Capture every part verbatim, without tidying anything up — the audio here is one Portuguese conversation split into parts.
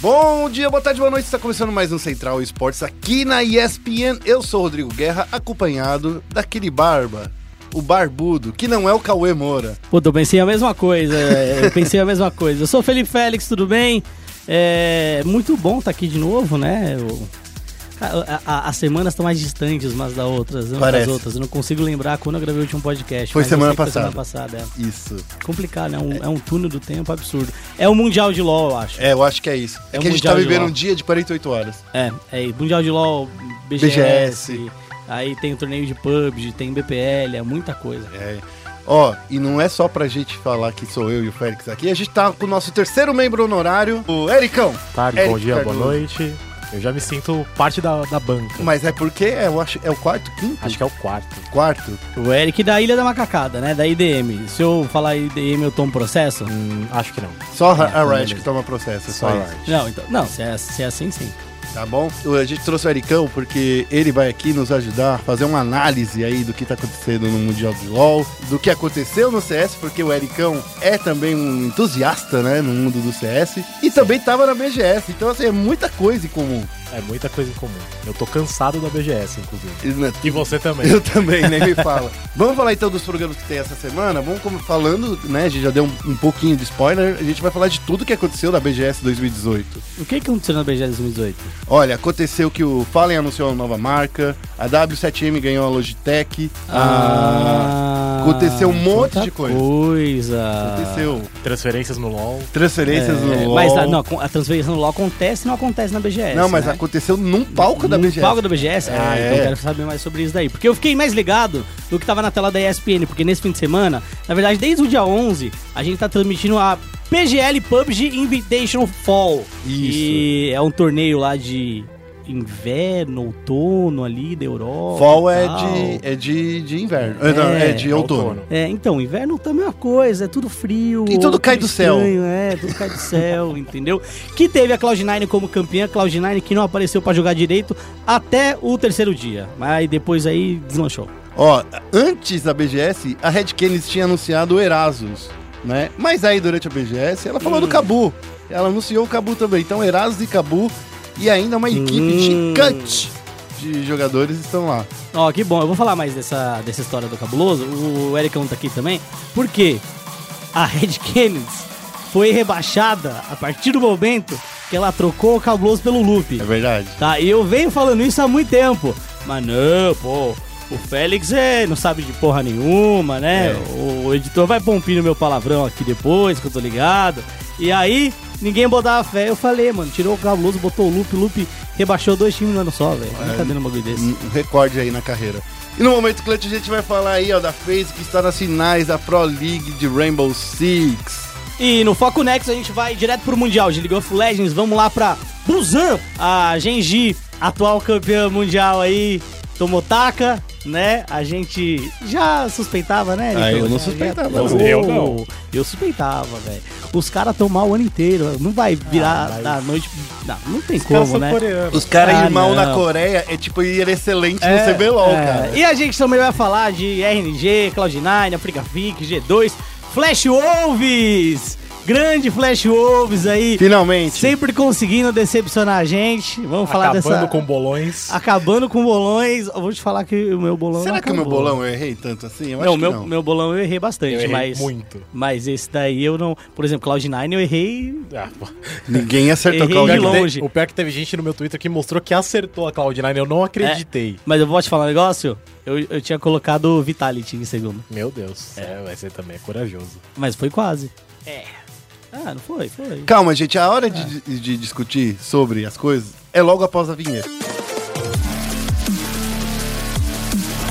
Bom dia, boa tarde, boa noite, está começando mais um Central Esportes aqui na E S P N. Eu sou o Rodrigo Guerra, acompanhado daquele barba, o barbudo, que não é o Cauê Moura. Puta, eu pensei a mesma coisa, eu pensei a mesma coisa. Eu sou o Felipe Félix, tudo bem? É muito bom estar aqui de novo, né? Eu... A, a, as semanas estão mais distantes umas das outras, umas das outras. Eu não consigo lembrar quando eu gravei o último podcast. Foi semana passada. Foi semana passada, é. Isso. Complicado, né? Um, é. é um túnel do tempo absurdo. É o Mundial de LoL, eu acho. É, eu acho que é isso. É, é que a gente tá vivendo um dia de quarenta e oito horas. É, é. Mundial de LoL, B G S, B G S. Aí tem o torneio de P U B G, tem B P L, é muita coisa. É. Ó, e não é só pra gente falar que sou eu e o Félix aqui, a gente tá com o nosso terceiro membro honorário, o Ericão. Tarde, Eric, bom dia, boa noite. Eu já me sinto parte da, da banca. Mas é porque é o, é o quarto, quinto? Acho que é o quarto. Quarto? O Eric da Ilha da Macacada, né? Da I D M. Se eu falar I D M, eu tomo processo? Hum, acho que não. Só é, a Red que toma processo. Só, só a Red. Não, então, não se, é, se é assim, sim. Tá bom? A gente trouxe o Ericão porque ele vai aqui nos ajudar a fazer uma análise aí do que tá acontecendo no Mundial de LoL, do que aconteceu no C S, porque o Ericão é também um entusiasta, né, no mundo do C S, e também tava na B G S, então assim, é muita coisa em comum. É muita coisa em comum. Eu tô cansado da B G S, inclusive. E você também. Eu também, nem me fala. Vamos falar então dos programas que tem essa semana? Vamos como falando, né? A gente já deu um, um pouquinho de spoiler. A gente vai falar de tudo que aconteceu na B G S dois mil e dezoito. O que aconteceu na B G S dois mil e dezoito? Olha, aconteceu que o Fallen anunciou uma nova marca, a W sete M ganhou a Logitech. Ah, a... Aconteceu um monte de coisa. coisa. Aconteceu. Transferências no LoL. Transferências é, no LoL. Mas a, não, a transferência no LoL acontece e não acontece na B G S. Não, mas né? a Aconteceu num palco da B G S. Num palco da B G S? É. Ah, então eu quero saber mais sobre isso daí. Porque eu fiquei mais ligado do que tava na tela da E S P N, porque nesse fim de semana, na verdade, desde o dia onze, a gente tá transmitindo a P G L P U B G Invitational Fall. Isso. E é um torneio lá de inverno, outono ali da Europa. Fall é de, é de, de inverno. É, não, é de outono. outono. É, então, inverno também é uma coisa, é tudo frio. E tudo cai do estranho, céu. É, tudo cai do céu, entendeu? Que teve a Cloud nine como campeã, Cloud nine que não apareceu pra jogar direito até o terceiro dia. Mas depois aí deslanchou. Ó, antes da B G S, a Red Canis tinha anunciado o Erasus, né? Mas aí durante a B G S, ela falou hum. do Cabu. Ela anunciou o Cabu também. Então, Erasus e Cabu. E ainda uma equipe hum. gigante de jogadores estão lá. Ó, oh, que bom. Eu vou falar mais dessa, dessa história do cabuloso. O Ericão tá aqui também. Porque a Red Canis foi rebaixada a partir do momento que ela trocou o cabuloso pelo Loop. É verdade. Tá, e eu venho falando isso há muito tempo. Mas não, pô. O Félix é, não sabe de porra nenhuma, né? É. O, o editor vai pompir no meu palavrão aqui depois, que eu tô ligado. E aí... Ninguém botava fé, eu falei, mano, tirou o cabuloso, botou o Loop, o Loop rebaixou dois times no ano só, velho. Não tá dando um bagulho desse. Um recorde aí na carreira. E no momento clutch a gente vai falar aí, ó, da FaZe que está nas finais da Pro League de Rainbow Six. E no Foco Next a gente vai direto pro Mundial de League of Legends, vamos lá pra Busan, a Genji, atual campeã mundial aí, tomou taca, né? A gente já suspeitava, né? Ah, eu não suspeitava. Não. Eu não. Eu suspeitava, velho. Os caras estão mal o ano inteiro. Não vai virar ah, da noite... Não, não tem os como, né? Coreanos. Os caras ah, ir mal na Coreia é tipo ir excelente é, no C B LOL, é. cara. E a gente também vai falar de R N G, Cloud nine, Afreeca Freecs, G dois, Flash Wolves... Grande Flash Wolves aí. Finalmente. Sempre conseguindo decepcionar a gente. Vamos falar dessa... Acabando com bolões. Acabando com bolões. Eu vou te falar que o meu bolão Será que o meu bolão eu errei tanto assim? Eu não, acho meu, que não. Meu bolão eu errei bastante. Eu errei mas, muito. Mas esse daí eu não... Por exemplo, Cloud nine eu errei... Ah, ninguém acertou a Cloud nine. Errei de longe. O pior que teve gente no meu Twitter que mostrou que acertou a Cloud nine. Eu não acreditei. É, mas eu vou te falar um negócio... Eu, eu tinha colocado Vitality em segundo. Meu Deus. É, vai ser também é corajoso. Mas foi quase. É... Ah, não foi, foi. Calma, gente, a hora ah. de, de discutir sobre as coisas é logo após a vinheta.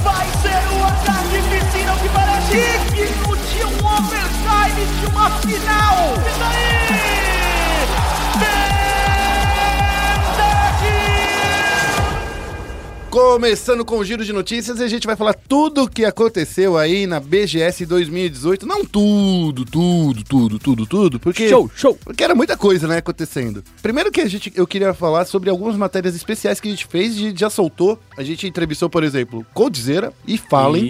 Vai ser o ataque piscina que parece digno de um overtime de uma final. E daí? Começando com o giro de notícias, a gente vai falar tudo o que aconteceu aí na B G S dois mil e dezoito. Não tudo, tudo, tudo, tudo, tudo, porque... Show, show! Porque era muita coisa, né, acontecendo. Primeiro que a gente, eu queria falar sobre algumas matérias especiais que a gente fez e já soltou. A gente entrevistou, por exemplo, Coldzera e Fallen.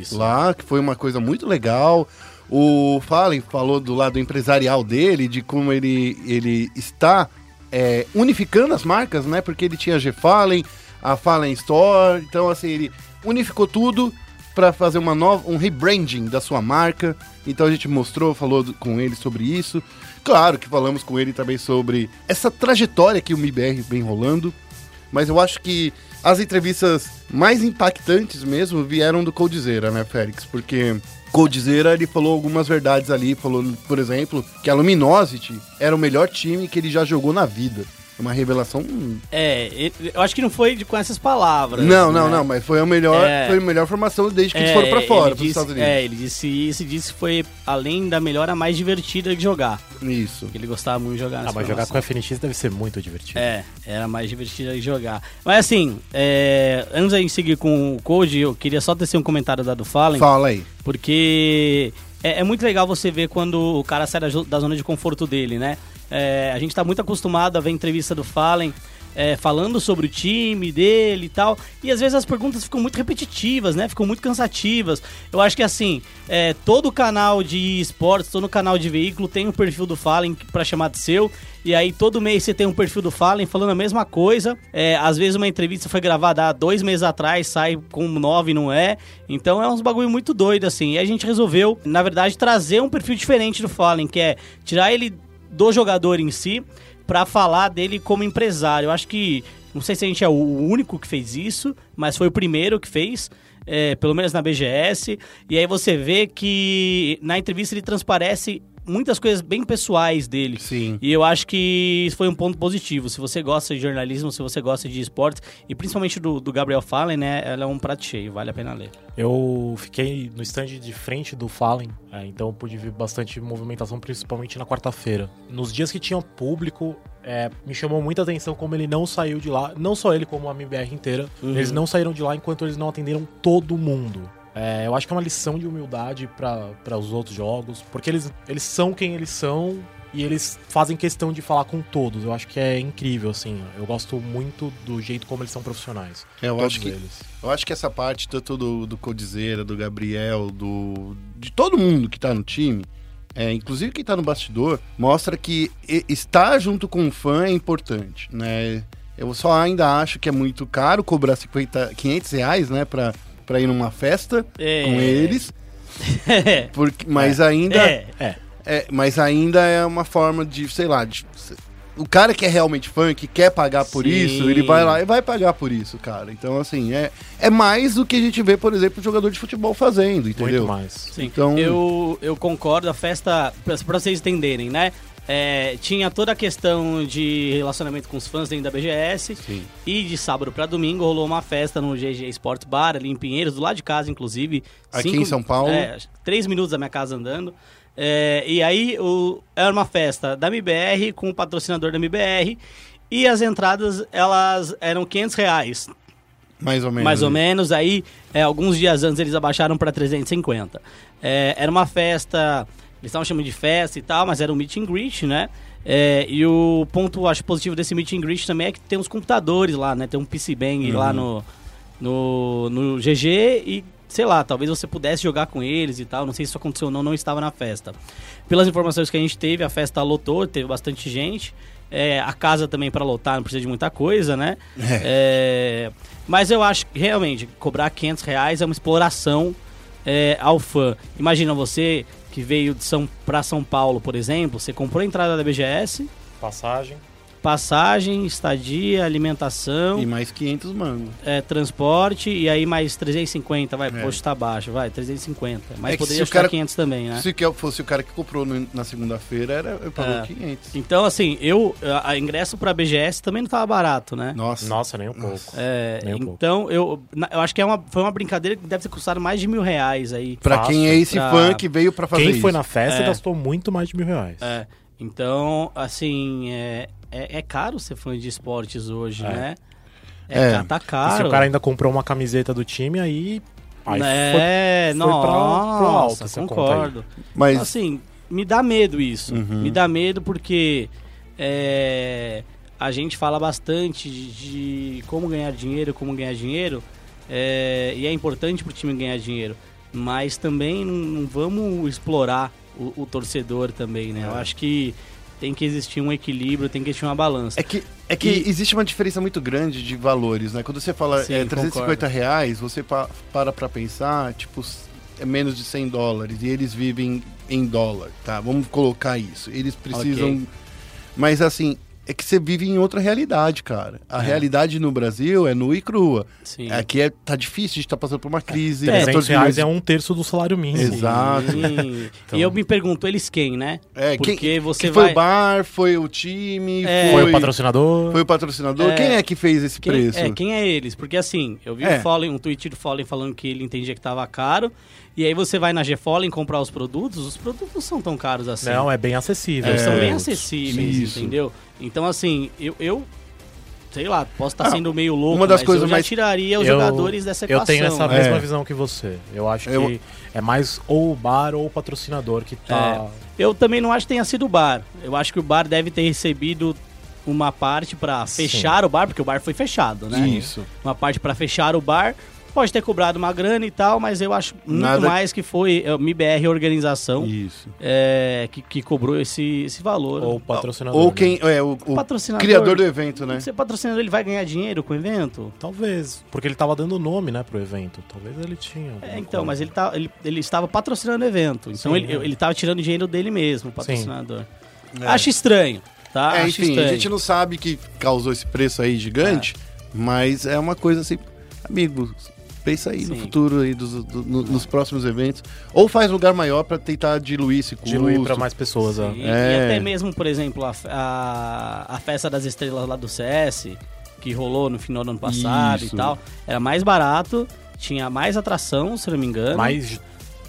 Isso. Lá, que foi uma coisa muito legal. O Fallen falou do lado empresarial dele, de como ele, ele está... é, unificando as marcas, né? Porque ele tinha a G Fallen, a Fallen Store, então assim, ele unificou tudo para fazer uma nova, um rebranding da sua marca. Então a gente mostrou, falou com ele sobre isso. Claro que falamos com ele também sobre essa trajetória que o M I B R vem rolando, mas eu acho que as entrevistas mais impactantes mesmo vieram do Coldzera, né, Félix? Porque Coldzera, ele falou algumas verdades ali, falou, por exemplo, que a Luminosity era o melhor time que ele já jogou na vida. Uma revelação... É, eu acho que não foi com essas palavras. Não, né? não, não, mas foi a melhor, é, foi a melhor formação desde que é, eles foram pra fora, pros disse, Estados Unidos. É, ele disse isso e disse que foi, além da melhor, a mais divertida de jogar. Isso. Ele gostava muito de jogar nessa Ah, mas formação. Jogar com a F N X deve ser muito divertido. É, era a mais divertida de jogar. Mas assim, é, antes de seguir com o Code, eu queria só tecer um comentário da do Fallen. Fala aí. Porque é, é muito legal você ver quando o cara sai da, da zona de conforto dele, né? É, a gente está muito acostumado a ver a entrevista do Fallen é, falando sobre o time dele e tal. E às vezes as perguntas ficam muito repetitivas, né? Ficam muito cansativas. Eu acho que assim, é, todo canal de esportes, todo canal de veículo tem um perfil do Fallen para chamar de seu. E aí todo mês você tem um perfil do Fallen falando a mesma coisa. É, às vezes uma entrevista foi gravada há dois meses atrás, sai com nove, não é? Então é uns bagulho muito doido, assim. E a gente resolveu, na verdade, trazer um perfil diferente do Fallen, que é tirar ele do jogador em si, para falar dele como empresário. Eu acho que, não sei se a gente é o único que fez isso, mas foi o primeiro que fez, é, pelo menos na B G S, e aí você vê que na entrevista ele transparece muitas coisas bem pessoais dele. Sim. E eu acho que isso foi um ponto positivo. Se você gosta de jornalismo, se você gosta de esportes, e principalmente do, do Gabriel Fallen, né? Ela é um prato cheio, vale a pena ler. Eu fiquei no stand de frente do Fallen, é, então eu pude ver bastante movimentação, principalmente na quarta-feira. Nos dias que tinha público, é, me chamou muita atenção como ele não saiu de lá, não só ele, como a M B R inteira. Uhum. Eles não saíram de lá enquanto eles não atenderam todo mundo. É, eu acho que é uma lição de humildade para os outros jogos, porque eles, eles são quem eles são e eles fazem questão de falar com todos. Eu acho que é incrível, assim. Eu gosto muito do jeito como eles são profissionais. É, eu, acho que, eu acho que essa parte, tanto do, do Coldzera, do Gabriel, do, de todo mundo que está no time, é, inclusive quem está no bastidor, mostra que estar junto com o fã é importante, né? Eu só ainda acho que é muito caro cobrar cinquenta, quinhentos reais, né, para... pra ir numa festa é, com eles, é, porque, mas é, ainda é, é. É, mas ainda é uma forma de, sei lá, de, o cara que é realmente fã, que quer pagar por Sim. isso, ele vai lá e vai pagar por isso, cara. Então, assim, é, é mais do que a gente vê, por exemplo, o jogador de futebol fazendo, entendeu? Muito mais. Sim. Então... Eu, eu concordo, a festa, pra, pra vocês entenderem, né? É, tinha toda a questão de relacionamento com os fãs dentro da B G S. Sim. E de sábado pra domingo rolou uma festa no G G Sports Bar, ali em Pinheiros, do lado de casa, inclusive. Aqui cinco, em São Paulo. É, três minutos da minha casa andando. É, e aí o, era uma festa da M B R com o patrocinador da M B R e as entradas elas eram quinhentos reais. Mais ou menos. Mais ou menos. Aí, é, alguns dias antes eles abaixaram pra trezentos e cinquenta. É, era uma festa... Eles estavam chamando de festa e tal, mas era um meet and greet, né? É, e o ponto, acho, positivo desse meet and greet também é que tem uns computadores lá, né? Tem um P C Bang uhum. lá no, no, no G G e, sei lá, talvez você pudesse jogar com eles e tal. Não sei se isso aconteceu ou não, não estava na festa. Pelas informações que a gente teve, a festa lotou, teve bastante gente. É, a casa também para lotar, não precisa de muita coisa, né? É, mas eu acho que, realmente, cobrar quinhentos reais é uma exploração é, ao fã. Imagina você... que veio de São, pra São Paulo, por exemplo, você comprou a entrada da B G S... Passagem. Passagem, estadia, alimentação... E mais quinhentos mangos. É, transporte, e aí mais trezentos e cinquenta, vai, é. Posto tá baixo, vai, trezentos e cinquenta. Mas é poderia ficar quinhentos também, né? Se fosse o cara que comprou no, na segunda-feira, era eu pagou é. quinhentos. Então, assim, eu... A, a ingresso pra B G S também não tava barato, né? Nossa, Nossa nem um pouco. É, nem um então, pouco. Eu, eu acho que é uma, foi uma brincadeira que deve ter custado mais de mil reais aí. Pra Fácil. Quem é esse pra... fã que veio pra fazer quem isso. Quem foi na festa é. Gastou muito mais de mil reais. É, então, assim... É... É, é caro ser fã de esportes hoje, é. Né? É, é, tá caro. E se o cara ainda comprou uma camiseta do time, aí... aí é, foi, foi nossa, pra, pra alta, essa concordo. Mas então, assim, me dá medo isso. Uhum. Me dá medo porque é, a gente fala bastante de, de como ganhar dinheiro, como ganhar dinheiro. É, e é importante pro time ganhar dinheiro. Mas também não, não vamos explorar o, o torcedor também, né? É. Eu acho que... tem que existir um equilíbrio, tem que existir uma balança. É que, é que e... existe uma diferença muito grande de valores, né? Quando você fala Sim, é, trezentos e cinquenta reais, você pa para pra pensar, tipo, é menos de cem dólares, e eles vivem em dólar, tá? Vamos colocar isso. Eles precisam... Okay. Mas assim... É que você vive em outra realidade, cara. A é. realidade no Brasil é nua e crua. Sim. Aqui é, tá difícil, a gente tá passando por uma crise. É, trezentos reais é um terço do salário mínimo. Exato. Então... E eu me pergunto, eles quem, né? É, Porque quem, você quem vai... Foi o bar, foi o time... É. Foi, foi o patrocinador. Foi o patrocinador. É. Quem é que fez esse quem, preço? É, quem é eles? Porque assim, eu vi é. o Fallen, um tweet do Fallen falando que ele entendia que tava caro. E aí você vai na G-Fallen comprar os produtos, os produtos não são tão caros assim. Não, é bem acessível. Eles é, são bem acessíveis, isso. entendeu? Então, assim, eu, eu sei lá, posso estar ah, sendo meio louco, uma das mas coisas eu já mais... tiraria os eu, jogadores dessa equação. Eu tenho essa né? mesma é. visão que você. Eu acho eu... que é mais ou o bar ou o patrocinador que tá... É. Eu também não acho que tenha sido o bar. Eu acho que o bar deve ter recebido... uma parte para fechar Sim. o bar, porque o bar foi fechado, né? Isso. Uma parte para fechar o bar... Pode ter cobrado uma grana e tal, mas eu acho Nada... muito mais que foi a M B R Organização é, que, que cobrou esse, esse valor. Ou o patrocinador. Ou quem né? é o, o patrocinador, criador do evento, né? Se o patrocinador ele vai ganhar dinheiro com o evento? Talvez, porque ele estava dando o nome, né, pro evento. Talvez ele tinha. É, então, conta. mas ele, tá, ele, ele estava patrocinando o evento. Então Sim, ele é. estava tirando dinheiro dele mesmo, o patrocinador. É. Acho estranho, tá? É, acho enfim, estranho. A gente não sabe que causou esse preço aí gigante, é. mas é uma coisa assim, amigo... Pensa aí Sim. no futuro, aí dos, do, no, nos próximos eventos. Ou faz lugar maior para tentar diluir esse custo. Diluir para mais pessoas. É. E até mesmo, por exemplo, a, a, a festa das estrelas lá do C S, que rolou no final do ano passado Isso. e tal. Era mais barato, tinha mais atração, se não me engano. Mais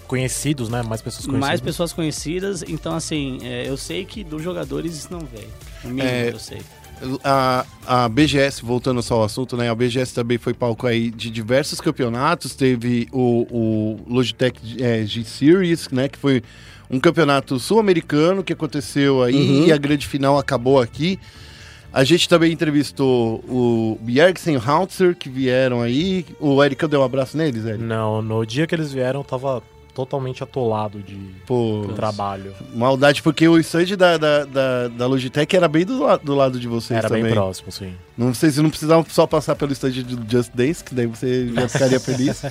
conhecidos, né? Mais pessoas conhecidas. Mais pessoas conhecidas. Então, assim, é, eu sei que dos jogadores isso não veio. No mínimo, é... eu sei. A, a B G S, voltando só ao assunto, né? A B G S também foi palco aí de diversos campeonatos. Teve o, o Logitech é, G-Series, né? Que foi um campeonato sul-americano que aconteceu aí uhum. e a grande final acabou aqui. A gente também entrevistou o Bjergsen e o Hautzer, que vieram aí. O Ericão deu um abraço neles, Eric? Não, no dia que eles vieram, tava... totalmente atolado de Pô, trabalho. Maldade, porque o stand da, da, da, da Logitech era bem do, la do lado de vocês era também. Era bem próximo, sim. Não, vocês não precisavam só passar pelo stand do Just Dance, que daí você já ficaria feliz.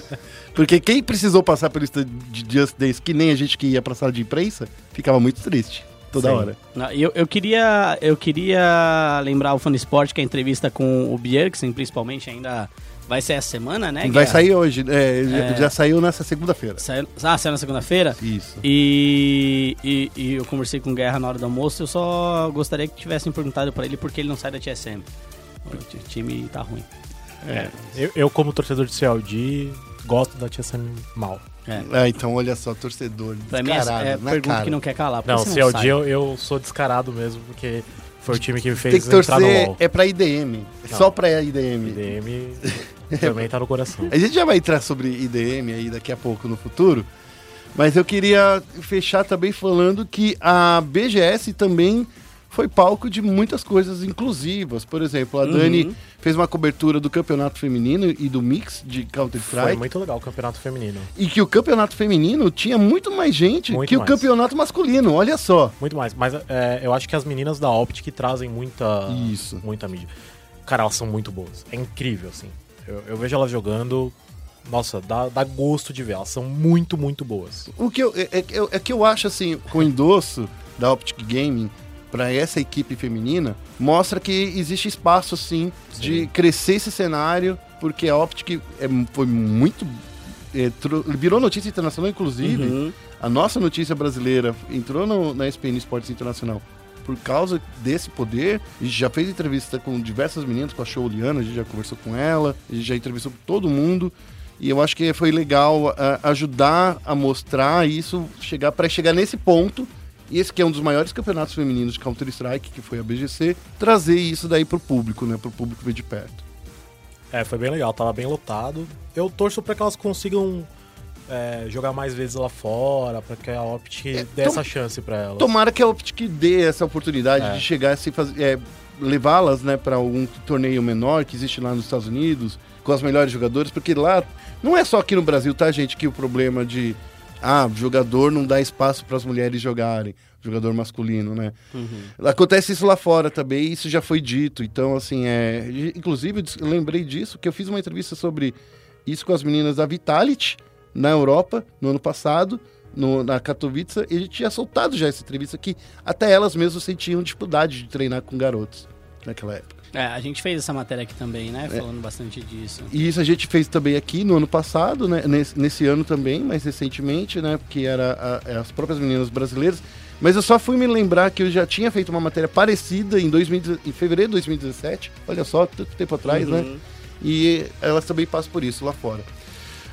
Porque quem precisou passar pelo stand de Just Dance, que nem a gente que ia pra sala de imprensa, ficava muito triste. Toda sim. hora. Não, eu, eu, queria, eu queria lembrar o Fansport, que a entrevista com o Bjergsen, principalmente, ainda... Vai sair essa semana, né, Guerra? Vai sair hoje. É, é... Já saiu nessa segunda-feira. Saiu... Ah, saiu na segunda-feira? Isso. E... E, e eu conversei com o Guerra na hora do almoço. Eu só gostaria que tivessem perguntado pra ele por que ele não sai da T S M. O time tá ruim. É. É. Eu, eu, como torcedor de C L D, gosto da T S M mal. É. É, então olha só, torcedor descarado. Pra mim é, é pergunta cara. que não quer calar. Não, C L D eu, eu sou descarado mesmo, porque... Foi o time que fez Tem que torcer, entrar no LoL. É pra I D M. Não. Só pra I D M. I D M também tá no coração. A gente já vai entrar sobre I D M aí daqui a pouco no futuro. Mas eu queria fechar também falando que a B G S também foi palco de muitas coisas inclusivas. Por exemplo, a uhum. Dani fez uma cobertura do campeonato feminino e do mix de Counter-Strike. Foi muito legal o campeonato feminino. E que o campeonato feminino tinha muito mais gente muito que mais. o campeonato masculino, olha só. Muito mais, mas é, eu acho que as meninas da Optic trazem muita, Isso. muita mídia. Cara, elas são muito boas, é incrível, assim. Eu, eu vejo elas jogando, nossa, dá, dá gosto de ver, elas são muito, muito boas. O que eu, é, é, é que eu acho, assim, com o endosso da Optic Gaming... para essa equipe feminina, mostra que existe espaço, sim, sim. de crescer esse cenário, porque a Optic é, foi muito... É, tro, virou notícia internacional, inclusive. Uhum. A nossa notícia brasileira entrou no, na E S P N Esportes Internacional por causa desse poder. A gente já fez entrevista com diversas meninas, com a Showliana, a gente já conversou com ela, a gente já entrevistou com todo mundo. E eu acho que foi legal a, ajudar a mostrar isso, chegar para chegar nesse ponto... E esse que é um dos maiores campeonatos femininos de Counter-Strike, que foi a B G C, trazer isso daí pro público, né? Pro público ver de perto. É, foi bem legal, tava bem lotado. Eu torço pra que elas consigam é, jogar mais vezes lá fora, pra que a Optic é, dê essa chance pra elas. Tomara que a Optic dê essa oportunidade é. de chegar a se fazer... É, levá-las, né, pra algum torneio menor que existe lá nos Estados Unidos, com as melhores jogadoras, porque lá... Não é só aqui no Brasil, tá, gente, que o problema de... Ah, jogador não dá espaço para as mulheres jogarem, jogador masculino, né? Uhum. Acontece isso lá fora também, isso já foi dito. Então, assim, é... inclusive, eu lembrei disso, que eu fiz uma entrevista sobre isso com as meninas da Vitality, na Europa, no ano passado, no, na Katowice, e a gente tinha soltado já essa entrevista que até elas mesmas sentiam dificuldade de treinar com garotos naquela época. É, a gente fez essa matéria aqui também, né? Falando é. bastante disso. E isso a gente fez também aqui no ano passado, né? Nesse, nesse ano também, mais recentemente, né? Porque era a, as próprias meninas brasileiras. Mas eu só fui me lembrar que eu já tinha feito uma matéria parecida em, dois mil, em fevereiro de dois mil e dezessete. Olha só, tanto tempo atrás, uhum. né? E elas também passam por isso lá fora.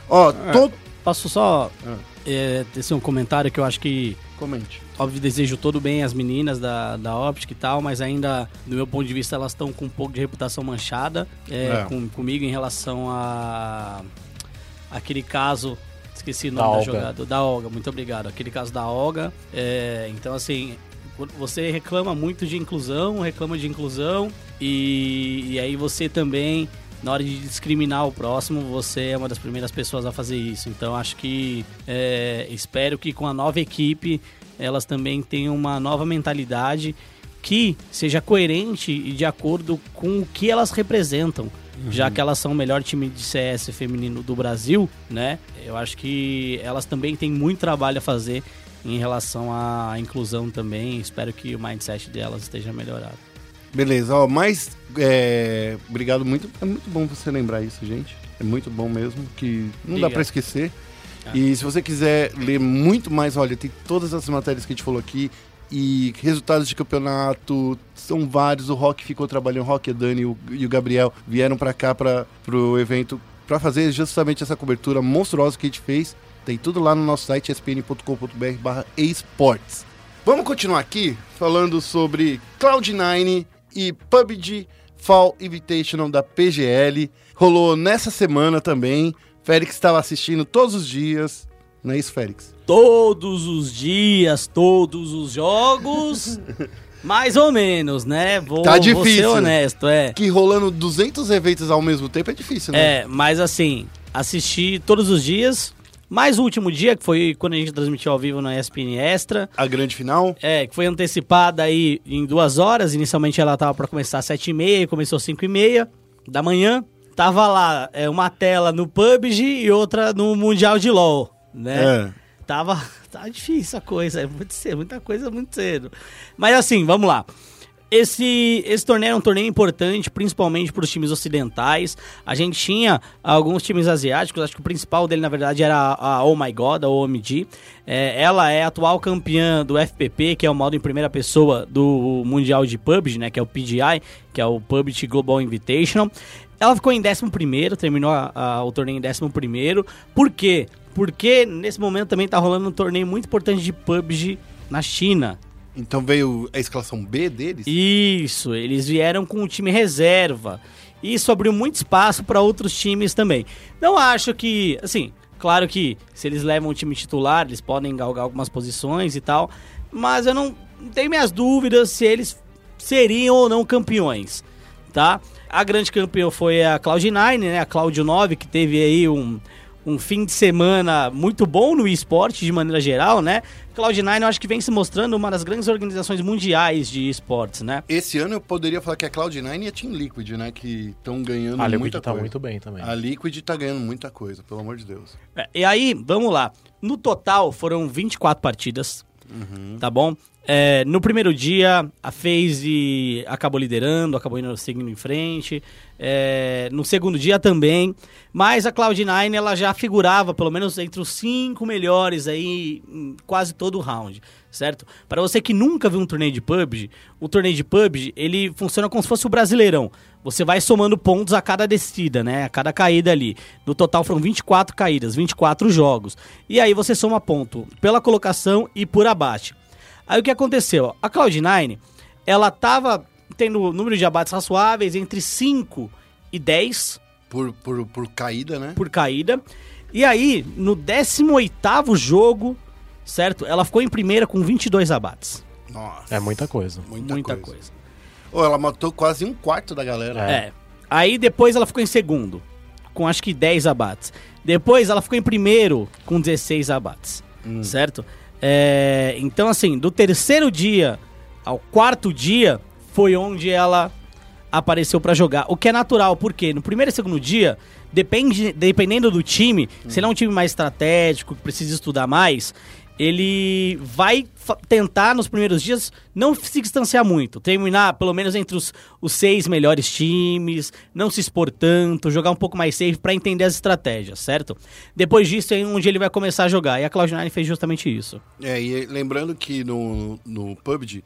Ó, ah, todo... Posso só ah. é, ter um comentário que eu acho que... Comente. Óbvio, desejo todo bem às meninas da, da Optic e tal, mas ainda, do meu ponto de vista, elas estão com um pouco de reputação manchada é, é. Com, comigo em relação a aquele caso, esqueci o nome da, da jogada, da Olga, muito obrigado, aquele caso da Olga, é, então assim, você reclama muito de inclusão, reclama de inclusão e, e aí você também, na hora de discriminar o próximo, você é uma das primeiras pessoas a fazer isso, então acho que, é, espero que com a nova equipe, elas também têm uma nova mentalidade que seja coerente e de acordo com o que elas representam. Uhum. Já que elas são o melhor time de C S feminino do Brasil, né? Eu acho que elas também têm muito trabalho a fazer em relação à inclusão também. Espero que o mindset delas esteja melhorado. Beleza, ó, mas é, obrigado muito. É muito bom você lembrar isso, gente. É muito bom mesmo, que não Diga. dá pra esquecer. Ah. E se você quiser ler muito mais, olha, tem todas as matérias que a gente falou aqui e resultados de campeonato, são vários, o Rock ficou trabalhando, o Rock, a Dani e o Gabriel vieram pra cá, pra, pro evento, pra fazer justamente essa cobertura monstruosa que a gente fez. Tem tudo lá no nosso site, e s p n ponto com ponto b r barra esports. Vamos continuar aqui falando sobre Cloud nine e P U B G Fall Invitational da P G L. Rolou nessa semana também. Félix estava assistindo todos os dias, não é isso, Félix? Todos os dias, todos os jogos, mais ou menos, né? Vou, tá difícil, vou ser honesto, é. Que rolando duzentos eventos ao mesmo tempo é difícil, né? É, mas assim, assisti todos os dias, mais o último dia, que foi quando a gente transmitiu ao vivo na E S P N Extra. A grande final. É, que foi antecipada aí em duas horas, inicialmente ela estava para começar às sete e meia, começou às cinco e meia da manhã. Tava lá é, uma tela no P U B G e outra no Mundial de LoL, né? É. Tava, tava difícil a coisa, é muito cedo, muita coisa muito cedo. Mas assim, vamos lá. Esse, esse torneio é um torneio importante, principalmente para os times ocidentais. A gente tinha alguns times asiáticos, acho que o principal dele, na verdade, era a, a Oh My God, a O M G. É, ela é a atual campeã do F P P, que é o modo em primeira pessoa do Mundial de P U B G, né? Que é o P G I, que é o P U B G Global Invitational. Ela ficou em décimo primeiro, terminou a, a, o torneio em décimo primeiro. Por quê? Porque nesse momento também tá rolando um torneio muito importante de P U B G na China. Então veio a escalação B deles? Isso, eles vieram com o time reserva. Isso abriu muito espaço para outros times também. Não acho que, assim, claro que se eles levam o time titular, eles podem galgar algumas posições e tal, mas eu não tenho minhas dúvidas se eles seriam ou não campeões, tá? A grande campeã foi a Cloud nine, né? A Cloud nove, que teve aí um, um fim de semana muito bom no esporte, de maneira geral, né? Cloud nine, eu acho que vem se mostrando uma das grandes organizações mundiais de esportes, né? Esse ano eu poderia falar que a Cloud nine e a Team Liquid, né? Que estão ganhando muita coisa. A Liquid tá muito bem também. A Liquid tá ganhando muita coisa, pelo amor de Deus. É, e aí, vamos lá. No total, foram vinte e quatro partidas, uhum. tá bom? É, no primeiro dia, a FaZe acabou liderando, acabou indo, seguindo em frente. É, no segundo dia também. Mas a Cloud nine, ela já figurava, pelo menos, entre os cinco melhores aí, em quase todo o round, certo? Para você que nunca viu um torneio de P U B G, o torneio de P U B G, ele funciona como se fosse o Brasileirão. Você vai somando pontos a cada descida, né? A cada caída ali. No total foram vinte e quatro caídas, vinte e quatro jogos. E aí você soma ponto pela colocação e por abate. Aí o que aconteceu? A Cloud nine, ela tava tendo número de abates razoáveis entre cinco e dez. Por, por, por caída, né? Por caída. E aí, no décimo oitavo jogo, certo? Ela ficou em primeira com vinte e dois abates. Nossa. É muita coisa. Muita, muita coisa. coisa. Oh, ela matou quase um quarto da galera. É. é. Aí depois ela ficou em segundo, com acho que dez abates. Depois ela ficou em primeiro, com dezesseis abates. hum. certo? É, então, assim, do terceiro dia ao quarto dia foi onde ela apareceu pra jogar. O que é natural, porque no primeiro e segundo dia, depende, dependendo do time, hum. se ele é um time mais estratégico, que precisa estudar mais, ele vai fa- tentar nos primeiros dias não se distanciar muito, terminar pelo menos entre os, os seis melhores times, não se expor tanto, jogar um pouco mais safe para entender as estratégias, certo? Depois disso é onde ele vai começar a jogar, e a Cloud nine fez justamente isso. É, e lembrando que no, no P U B G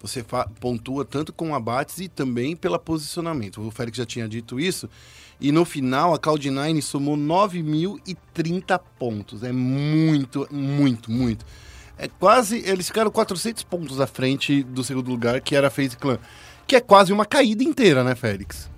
você fa- pontua tanto com abates e também pelo posicionamento, o Félix já tinha dito isso. E no final, a Cloud nine somou nove mil e trinta pontos. É muito, muito, muito. É quase... Eles ficaram quatrocentos pontos à frente do segundo lugar, que era a FaZe Clan. Que é quase uma caída inteira, né, Félix?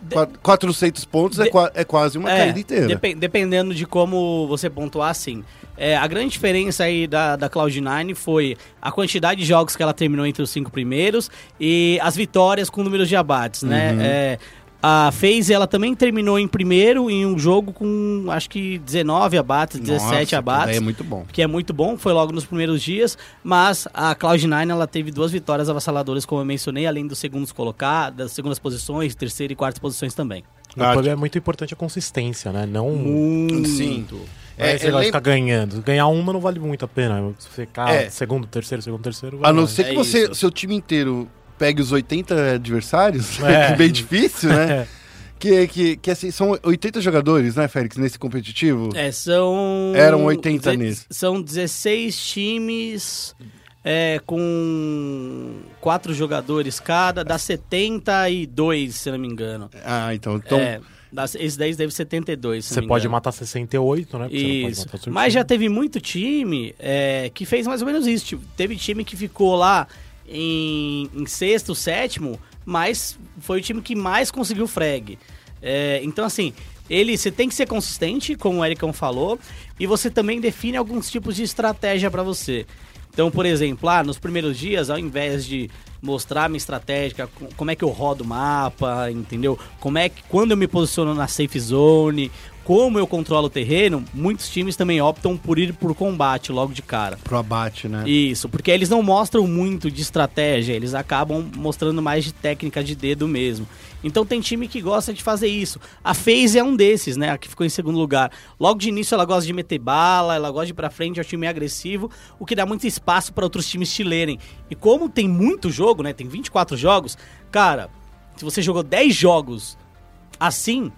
De... quatrocentos pontos de... é, qua- é quase uma é, caída inteira. Dep- dependendo de como você pontuar, sim. É, a grande diferença aí da, da Cloud nine foi a quantidade de jogos que ela terminou entre os cinco primeiros e as vitórias com números de abates, né? Uhum. É... A FaZe, ela também terminou em primeiro em um jogo com, acho que, dezenove abates, dezessete Nossa, abates. É muito bom. Que é muito bom, foi logo nos primeiros dias. Mas a Cloud nine, ela teve duas vitórias avassaladoras, como eu mencionei, além dos segundos colocados, das segundas posições, terceira e quarta posições também. Ah, é muito importante a consistência, né? Não muito. Sim. É, você é, vai ficar ganhando. Ganhar uma não vale muito a pena. Se você ficar é. segundo, terceiro, segundo, terceiro... Vale a não mais. ser que é você, isso. seu time inteiro... Pegue os oitenta adversários, é. que é bem difícil, né? que que, que assim, são oitenta jogadores, né, Félix, nesse competitivo? É, são... Eram oitenta de, nesse. São dezesseis times é, com quatro jogadores cada, dá setenta e dois, se não me engano. Ah, então... então... É. Esse dez deve setenta e dois, se Você pode engano. Matar sessenta e oito, né? Isso. Matar Mas já teve muito time é, que fez mais ou menos isso. Tipo, teve time que ficou lá Em, em sexto, sétimo, mas foi o time que mais conseguiu frag. É, então, assim, ele, você tem que ser consistente, como o Ericão falou, e você também define alguns tipos de estratégia para você. Então, por exemplo, lá nos primeiros dias, ao invés de mostrar minha estratégia, como é que eu rodo o mapa, entendeu? Como é que, quando eu me posiciono na safe zone, como eu controlo o terreno, muitos times também optam por ir por combate logo de cara. Pro abate, né? Isso, porque eles não mostram muito de estratégia, eles acabam mostrando mais de técnica de dedo mesmo. Então tem time que gosta de fazer isso. A FaZe é um desses, né? A que ficou em segundo lugar. Logo de início ela gosta de meter bala, ela gosta de ir pra frente, é um time agressivo, o que dá muito espaço para outros times te lerem. E como tem muito jogo, né? Tem vinte e quatro jogos, cara, se você jogou dez jogos assim...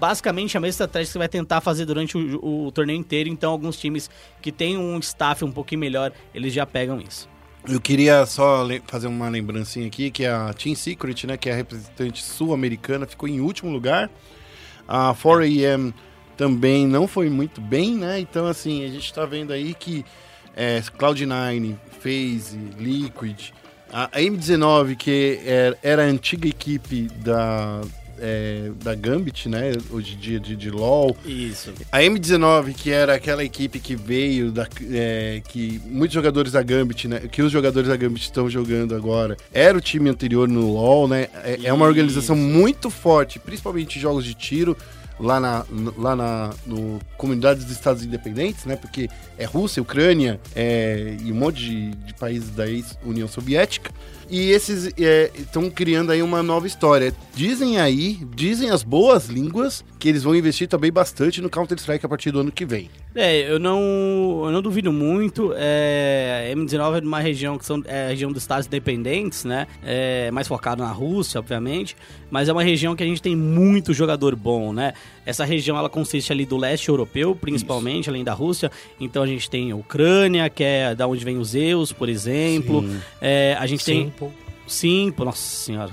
basicamente a mesma estratégia que você vai tentar fazer durante o, o, o torneio inteiro. Então alguns times que têm um staff um pouquinho melhor, eles já pegam isso. Eu queria só le- fazer uma lembrancinha aqui, que a Team Secret, né, que é a representante sul-americana, ficou em último lugar. A quatro A M também não foi muito bem, né? Então, assim, a gente tá vendo aí que é, Cloud nine, FaZe, Liquid, a M dezenove, que era, era a antiga equipe da... É, da Gambit, né? Hoje em dia de, de LoL. Isso. A M dezenove, que era aquela equipe que veio da, é, que muitos jogadores da Gambit, né? Que os jogadores da Gambit estão jogando agora. Era o time anterior no LoL, né? É, é uma organização muito forte, principalmente em jogos de tiro, lá na, lá na no, comunidades dos Estados Independentes, né? Porque é Rússia, Ucrânia é, e um monte de, de países da ex-União Soviética. E esses estão é, criando aí uma nova história. Dizem aí, dizem as boas línguas, que eles vão investir também bastante no Counter-Strike a partir do ano que vem. É, eu não, eu não duvido muito. É, M dezenove é de uma região que são, é a região dos Estados Independentes, né? É mais focado na Rússia, obviamente. Mas é uma região que a gente tem muito jogador bom, né? Essa região, ela consiste ali do leste europeu, principalmente, Isso. além da Rússia. Então a gente tem a Ucrânia, que é da onde vem os Zeus, por exemplo. É, a gente Sim. tem... s um mple, nossa senhora.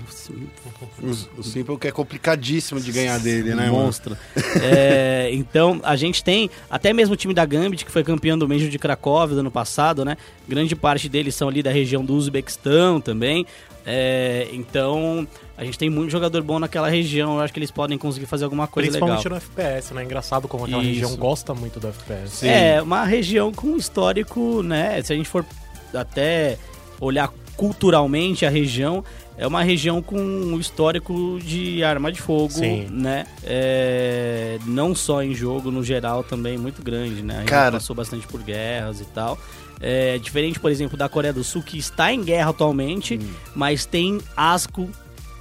O s um mple que é complicadíssimo de ganhar dele, né? Monstro. É, então, a gente tem até mesmo o time da Gambit, que foi campeão do Major de Cracóvia do ano passado, né? Grande parte deles são ali da região do Uzbequistão também. É, então, a gente tem muito jogador bom naquela região. Eu acho que eles podem conseguir fazer alguma coisa Principalmente legal. Principalmente no F P S, né? Engraçado como aquela Isso. região gosta muito do F P S. Sim. É, uma região com histórico, né? Se a gente for até olhar culturalmente a região, é uma região com um histórico de arma de fogo, Sim. né? É, não só em jogo, no geral também muito grande, né? A gente Cara... passou bastante por guerras e tal. É diferente, por exemplo, da Coreia do Sul, que está em guerra atualmente, hum. mas tem asco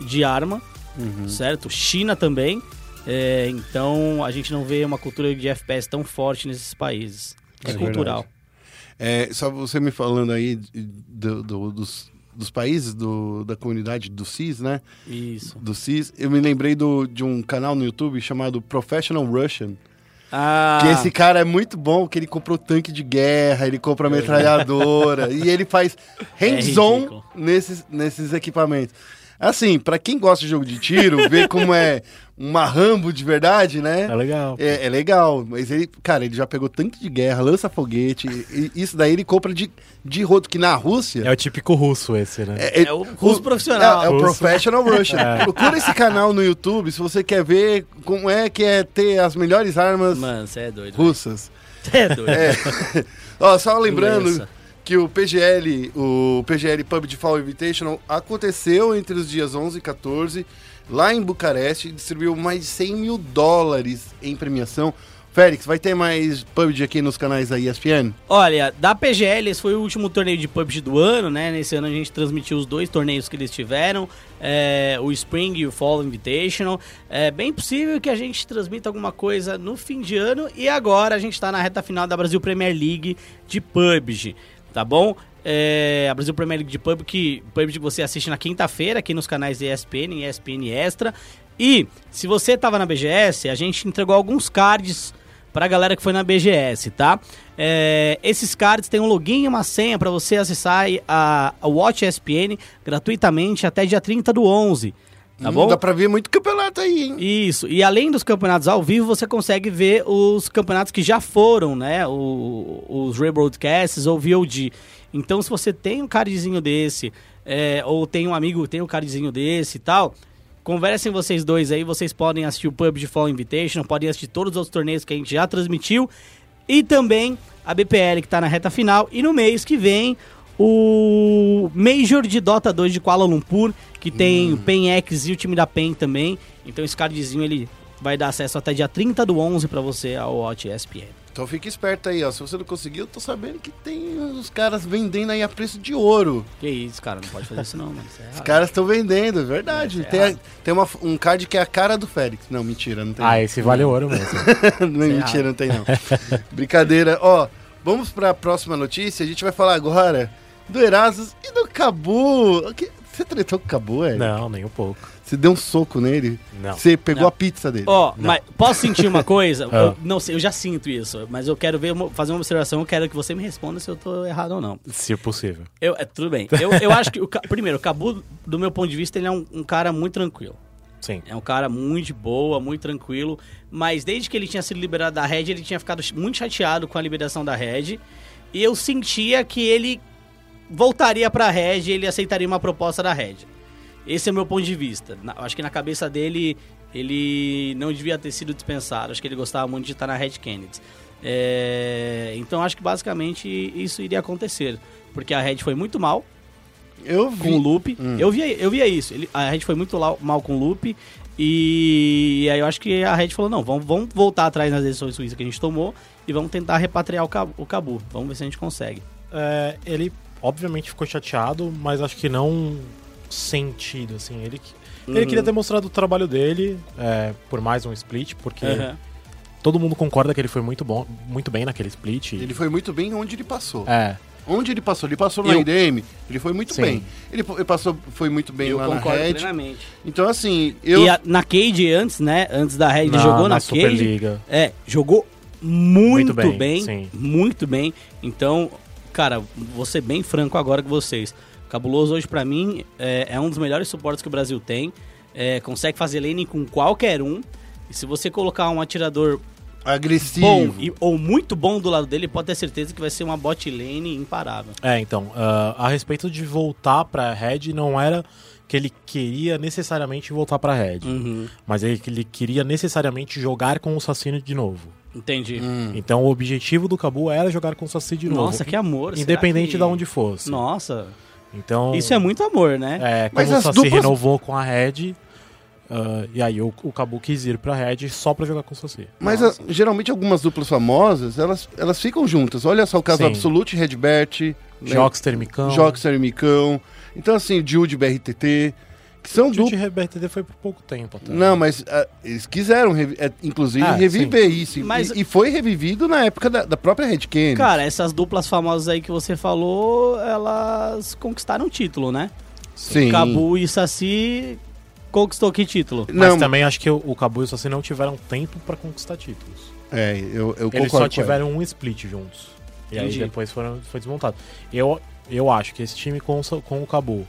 de arma, uhum. certo? China também. É, então, a gente não vê uma cultura de F P S tão forte nesses países. É, é cultural. É, só você me falando aí do, do, dos... dos países, do, da comunidade do C I S, né? Isso. Do C I S. Eu me lembrei do, de um canal no YouTube chamado Professional Russian. Ah. Que esse cara é muito bom, que ele comprou tanque de guerra, ele compra metralhadora, e ele faz hands-on é nesses, nesses equipamentos. Assim, pra quem gosta de jogo de tiro, ver como é uma Rambo de verdade, né? É legal. É, é legal, mas ele, cara, ele já pegou tanque de guerra, lança foguete, e, e isso daí ele compra de, de rodo, que na Rússia... É o típico russo esse, né? É, é, é o russo o, profissional. É, é o russo. Professional Russian. É. Procura esse canal no YouTube se você quer ver como é que é ter as melhores armas Mano, cê é doido, russas. Você é doido. É. Ó, só lembrando... Nossa. Que o P G L, o P G L P U B G Fallen Invitational aconteceu entre os dias onze e quatorze, lá em Bucareste, e distribuiu mais de cem mil dólares em premiação. Félix, vai ter mais P U B G aqui nos canais da E S P N? Olha, da P G L, esse foi o último torneio de P U B G do ano, né? Nesse ano a gente transmitiu os dois torneios que eles tiveram, é, o Spring e o Fall Invitational. É bem possível que a gente transmita alguma coisa no fim de ano, e agora a gente está na reta final da Brasil Premier League de P U B G. Tá bom? É, a Brasil Premier League de P U B G, que P U B G você assiste na quinta-feira aqui nos canais E S P N e E S P N Extra. E se você tava na B G S, a gente entregou alguns cards pra galera que foi na B G S, tá? É, esses cards têm um login e uma senha pra você acessar a, a Watch E S P N gratuitamente até dia trinta do onze. Tá bom? Hum, dá pra ver muito campeonato aí, hein? Isso, e além dos campeonatos ao vivo, você consegue ver os campeonatos que já foram, né? O, os rebroadcasts ou V O D. Então, se você tem um cardzinho desse, é, ou tem um amigo que tem um cardzinho desse e tal, conversem vocês dois aí, vocês podem assistir o P U B G Fall Invitational, podem assistir todos os outros torneios que a gente já transmitiu, e também a B P L, que tá na reta final, e no mês que vem... O Major de Dota dois de Kuala Lumpur, que tem hum. PenX e o time da Pen também. Então esse cardzinho ele vai dar acesso até dia trinta do onze pra você ao Watch E S P N. Então fique esperto aí, ó. Se você não conseguiu, eu tô sabendo que tem os caras vendendo aí a preço de ouro. Que isso, cara, não pode fazer isso não, mano. Isso é os caras estão vendendo, é verdade. É, tem a, tem uma, um card que é a cara do Félix. Não, mentira, não tem. Ah, esse vale ouro mesmo. Não, isso mentira, é não tem não. Brincadeira. Ó, vamos pra próxima notícia. A gente vai falar agora do Erasus e do Cabu. Você tretou com o Cabu, Eric? Não, nem um pouco. Você deu um soco nele? Não. Você pegou não. a pizza dele? Ó, oh, mas posso sentir uma coisa? oh. eu, não sei, eu já sinto isso, mas eu quero ver, fazer uma observação, eu quero que você me responda se eu tô errado ou não. Se possível. Eu, é, tudo bem. Eu, eu acho que, o, primeiro, o Cabu, do meu ponto de vista, ele é um, um cara muito tranquilo. Sim. É um cara muito de boa, muito tranquilo, mas desde que ele tinha sido liberado da Red, ele tinha ficado muito chateado com a liberação da Red, e eu sentia que ele... voltaria pra Red e ele aceitaria uma proposta da Red. Esse é o meu ponto de vista. Na, acho que na cabeça dele, ele não devia ter sido dispensado. Acho que ele gostava muito de estar na Red Canis. É, então acho que basicamente isso iria acontecer. Porque a Red foi muito mal eu vi. com o Loop. Hum. Eu, via, eu via isso. Ele, a Red foi muito mal com o Loop. E aí eu acho que a Red falou, não, vamos, vamos voltar atrás nas decisões suíças que a gente tomou e vamos tentar repatriar o Cabu. O Cabu. Vamos ver se a gente consegue. É, ele... obviamente ficou chateado, mas acho que não sentido, assim. Ele, ele uhum. queria ter mostrado o trabalho dele é, por mais um split, porque uhum. todo mundo concorda que ele foi muito, bom, muito bem naquele split. Ele foi muito bem onde ele passou. É. Onde ele passou? Ele passou no eu... I D M, ele foi muito Sim. bem. Ele, ele passou, foi muito bem eu lá na Red. Plenamente. Então, assim... Eu... E a, na Cade antes, né? Antes da Red, ele na, jogou na, na Cade. Superliga. É, jogou muito, muito bem, bem sim. muito bem. Então... Cara, vou ser bem franco agora com vocês. Cabuloso hoje pra mim é, é um dos melhores suportes que o Brasil tem. É, consegue fazer laning com qualquer um. E se você colocar um atirador agressivo bom e, ou muito bom do lado dele, pode ter certeza que vai ser uma bot lane imparável. É, então, uh, a respeito de voltar pra Red, não era que ele queria necessariamente voltar pra Red. Uhum. Mas ele, ele queria necessariamente jogar com o assassino de novo. Entendi. Hum. Então o objetivo do Cabu era jogar com o Saci de novo. Nossa, que amor. Independente que... de onde fosse. Nossa. Então, isso é muito amor, né? É, como mas só se duplas... renovou com a Red... Uh, e aí o, o Cabu quis ir pra Red só pra jogar com o Saci. Mas a, geralmente algumas duplas famosas, elas, elas ficam juntas. Olha só o caso Sim. Absolute, Redbert, Jockster, Micão. Jockster, Micão. Então assim, o Jude, B R T T, que são duplas... O Jude du... B R T T foi por pouco tempo até. Não, mas uh, eles quiseram, revi... inclusive, ah, reviver sim. isso. Mas... E, e foi revivido na época da, da própria Red Canis. Cara, essas duplas famosas aí que você falou, elas conquistaram o título, né? Sim. Cabu e Saci... Conquistou que título? Não. Mas também acho que o, o Cabu e o Saci não tiveram tempo pra conquistar títulos. É, eu, eu concordo. Eles só tiveram um split juntos. E Entendi. aí depois foram, foi desmontado. Eu, eu acho que esse time com, com o Cabu,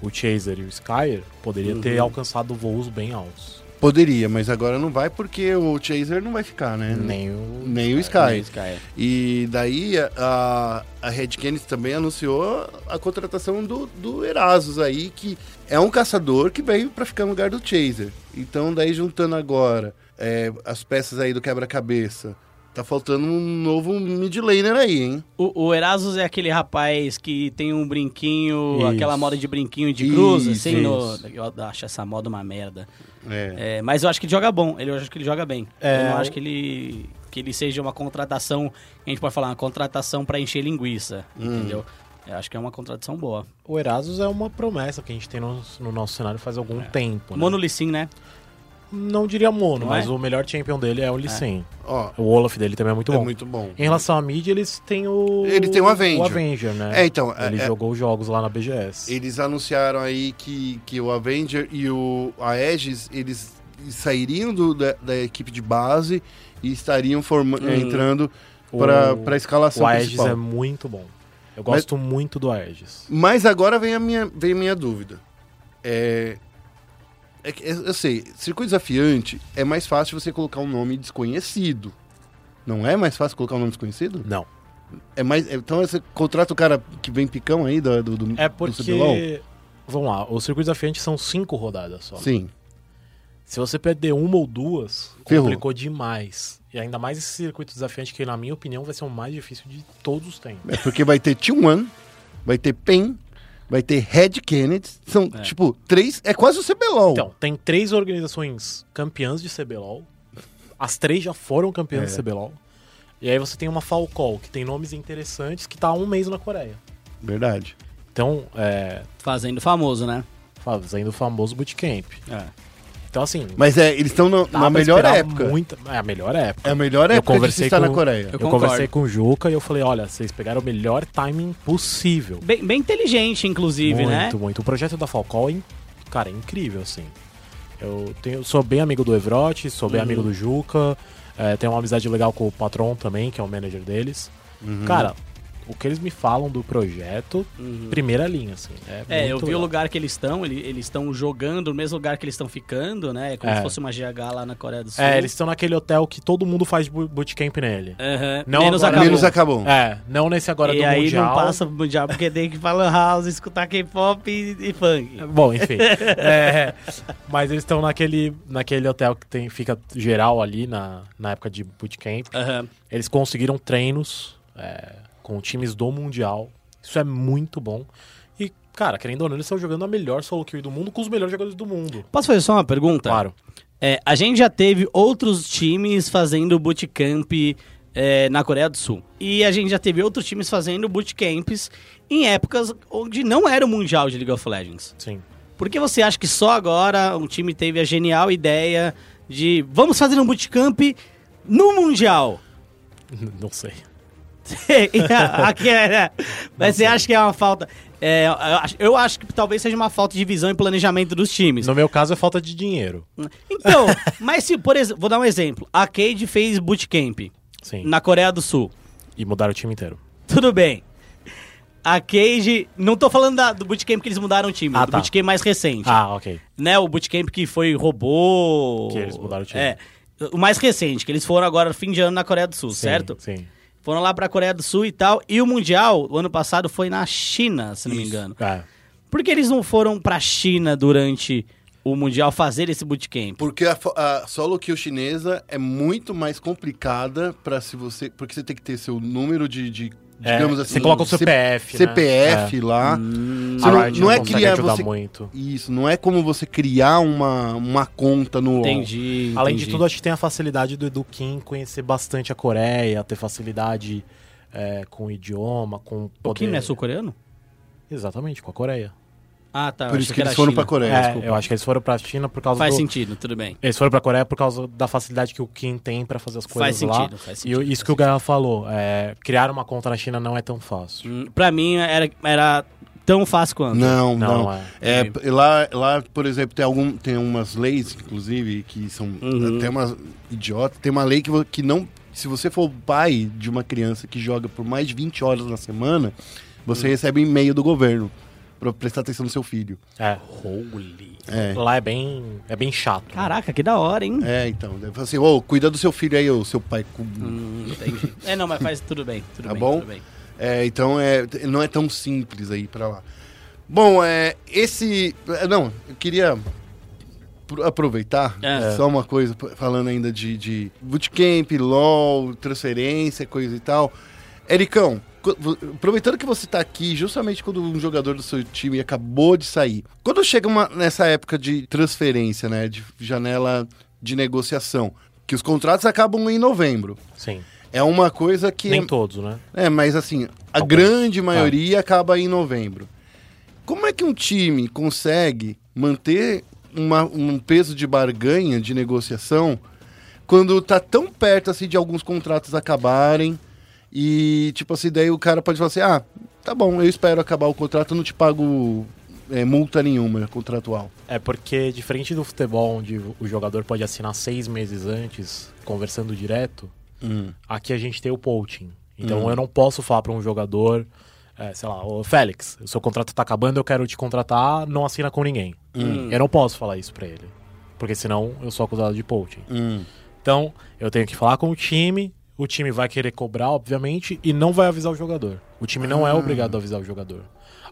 o Chaser e o Skyer poderia uhum. ter alcançado voos bem altos. Poderia, mas agora não vai porque o Chaser não vai ficar, né? Nem o, nem o Skyer. Skyer. E daí a, a Red Canis também anunciou a contratação do, do Erasus aí, que é um caçador que veio pra ficar no lugar do Chaser. Então daí juntando agora é, as peças aí do quebra-cabeça, tá faltando um novo mid laner aí, hein? O, o Erasus é aquele rapaz que tem um brinquinho, isso. aquela moda de brinquinho de cruz, isso, assim. Isso. No, eu acho essa moda uma merda. É. É, mas eu acho que ele joga bom, ele, eu acho que ele joga bem. É. Eu não acho que ele, que ele seja uma contratação, a gente pode falar, uma contratação pra encher linguiça, hum. entendeu? Eu acho que é uma contratação boa. O Erasus é uma promessa que a gente tem no, no nosso cenário faz algum é. tempo. Né? Monolicin, né? Não diria mono, não mas é? o melhor champion dele é o Lee Sin. É. Oh, o Olaf dele também é muito bom. É muito bom. Em relação à mid, eles têm o... Ele tem o Avenger. O Avenger, né? É, então... Ele é, jogou os é... jogos lá na B G S. Eles anunciaram aí que, que o Avenger e o, a Aegis, eles sairiam do, da, da equipe de base e estariam forma, hum. entrando para a escalação principal. O Aegis é muito bom. Eu gosto mas, muito do Aegis. Mas agora vem a minha, vem a minha dúvida. É... Eu sei, circuito desafiante é mais fácil você colocar um nome desconhecido. Não é mais fácil colocar um nome desconhecido? Não. É mais, então você contrata o cara que vem picão aí do do É porque, do C B LOL? Vamos lá, o circuito desafiante são cinco rodadas só. Sim. Se você perder uma ou duas, Ferrou. complicou demais. E ainda mais esse circuito desafiante que, na minha opinião, vai ser o mais difícil de todos os tempos. É porque vai ter T um, vai ter P E N... Vai ter Red Canis, são, é. tipo, três... É quase o C B LOL. Então, tem três organizações campeãs de C B LOL. As três já foram campeãs é. de C B LOL. E aí você tem uma Falcol, que tem nomes interessantes, que tá há um mês na Coreia. Verdade. Então, é... Fazendo famoso, né? Fazendo o famoso bootcamp. É. Então, assim... Mas é, eles estão na melhor época. Muita, é a melhor época. É a melhor época de se estar na Coreia. Eu, eu conversei com o Juca e eu falei, olha, vocês pegaram o melhor timing possível. Bem, bem inteligente, inclusive, muito, né? Muito, muito. O projeto da Falcon, cara, é incrível, assim. Eu tenho, sou bem amigo do Evrote, sou bem uhum. amigo do Juca. É, tenho uma amizade legal com o Patron também, que é o manager deles. Uhum. Cara... O que eles me falam do projeto, uhum. primeira linha, assim. É, é eu vi legal. o lugar que eles estão, eles estão jogando no mesmo lugar que eles estão ficando, né? É como é. se fosse uma G H lá na Coreia do Sul. É, eles estão naquele hotel que todo mundo faz bootcamp nele. Uhum. Não Menos agora, acabou. Menos acabou. É, não nesse agora e do Mundial. E aí não passa pro Mundial, porque tem que falar house, escutar K-pop e, e funk. Bom, enfim. é, mas eles estão naquele, naquele hotel que tem, fica geral ali na, na época de bootcamp. Uhum. Eles conseguiram treinos... É, com times do Mundial. Isso é muito bom. E, cara, querendo ou não, eles estão jogando a melhor solo queue do mundo com os melhores jogadores do mundo. Posso fazer só uma pergunta? Claro. É, a gente já teve outros times fazendo bootcamp é, na Coreia do Sul. E a gente já teve outros times fazendo bootcamps em épocas onde não era o Mundial de League of Legends. Sim. Por que você acha que só agora um time teve a genial ideia de vamos fazer um bootcamp no Mundial? Não sei. Mas você acha que é uma falta é, eu, acho, eu acho que talvez seja uma falta de visão e planejamento dos times. No meu caso é falta de dinheiro. Então, mas se por exemplo, vou dar um exemplo. A Cade fez bootcamp Sim. na Coreia do Sul e mudaram o time inteiro. Tudo bem. A Cade, não tô falando da, do bootcamp que eles mudaram o time, ah, do tá. bootcamp mais recente. Ah, ok. Né, o bootcamp que foi robô, que eles mudaram o time. É, o mais recente, que eles foram agora no fim de ano na Coreia do Sul, sim, certo? Sim. Foram lá pra Coreia do Sul e tal. E o Mundial, o ano passado, foi na China, se não Isso, me engano. É. Por que eles não foram pra China durante o Mundial fazer esse bootcamp? Porque a, a solo queue chinesa é muito mais complicada pra se você... Porque você tem que ter seu número de, de digamos é, assim. Você coloca o C P F, C P F, né? C P F é. lá. Hum, você não, não é criar você, muito. Isso, não é como você criar uma, uma conta no LoL. Entendi. Além entendi. de tudo, acho que tem a facilidade do Edu Kim conhecer bastante a Coreia, ter facilidade é, com o idioma, com o poder. O Kim é sul-coreano? Exatamente, com a Coreia. Ah, tá. Por isso que, que eles foram China. pra Coreia, é, desculpa. Eu acho que eles foram pra China por causa faz do... Faz sentido, tudo bem. Eles foram pra Coreia por causa da facilidade que o Kim tem pra fazer as coisas faz lá. Sentido, faz sentido. E isso faz que sentido. o Garra falou, é, criar uma conta na China não é tão fácil. Hum, pra mim, era, era tão fácil quanto. Não, não. não. É. É, é. Lá, lá, por exemplo, tem, algum, tem umas leis, inclusive, que são uhum. até umas idiotas. Tem uma lei que, que não... Se você for pai de uma criança que joga por mais de vinte horas na semana, você uhum. recebe um e-mail do governo. Pra prestar atenção no seu filho. É. Holy. É. Lá é bem, é bem chato. Caraca, né? Que da hora, hein? É, então. Assim, ô, oh, cuida do seu filho aí, ô, seu pai. Hum, entendi. É, não, mas faz tudo bem. Tudo tá bem, bom? Tudo bem. É, então, é, não é tão simples aí pra lá. Bom, é, esse... Não, eu queria aproveitar é. só uma coisa, falando ainda de, de bootcamp, LOL, transferência, coisa e tal. Ericão, aproveitando que você está aqui, justamente quando um jogador do seu time acabou de sair, quando chega uma, nessa época de transferência, né, de janela de negociação, que os contratos acabam em novembro. Sim. É uma coisa que... Nem todos, né? É, mas assim, a Algum. grande maioria é. acaba em novembro. Como é que um time consegue manter uma, um peso de barganha, de negociação, quando está tão perto assim, de alguns contratos acabarem? E, tipo assim, daí o cara pode falar assim, ah, tá bom, eu espero acabar o contrato, não te pago é, multa nenhuma contratual. É porque, diferente do futebol, onde o jogador pode assinar seis meses antes, conversando direto, hum. aqui a gente tem o poaching. Então, hum. eu não posso falar pra um jogador, é, sei lá, ô Félix, o seu contrato tá acabando, eu quero te contratar, não assina com ninguém. Hum. Eu não posso falar isso pra ele, porque senão eu sou acusado de poaching. Hum. Então, eu tenho que falar com o time... O time vai querer cobrar, obviamente, e não vai avisar o jogador. O time não ah. é obrigado a avisar o jogador.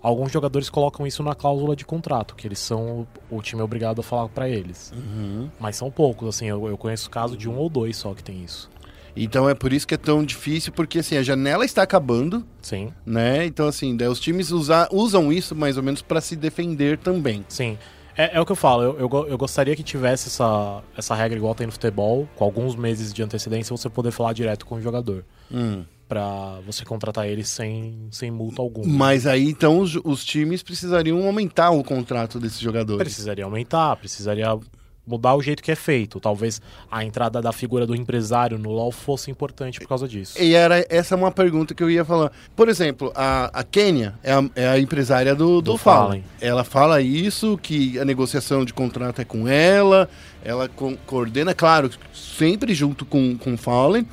Alguns jogadores colocam isso na cláusula de contrato, que eles são... O time é obrigado a falar pra eles. Uhum. Mas são poucos, assim. Eu, eu conheço o caso de um ou dois só que tem isso. Então é por isso que é tão difícil, porque assim, a janela está acabando. Sim. Né? Então assim, os times usa, usam isso mais ou menos pra se defender também. Sim. É, é o que eu falo, eu, eu, eu gostaria que tivesse essa, essa regra igual tem no futebol, com alguns meses de antecedência você poder falar direto com o jogador, hum. pra você contratar ele sem, sem multa alguma. Mas aí então os, os times precisariam aumentar o contrato desses jogadores. Precisaria aumentar, precisaria mudar o jeito que é feito. Talvez a entrada da figura do empresário no LoL fosse importante por causa disso. E era essa é uma pergunta que eu ia falar. Por exemplo, a, a Kenya é a, é a empresária do, do, do Fallen. Fallen. Ela fala isso, que a negociação de contrato é com ela, ela co- coordena, claro, sempre junto com, com o Fallen,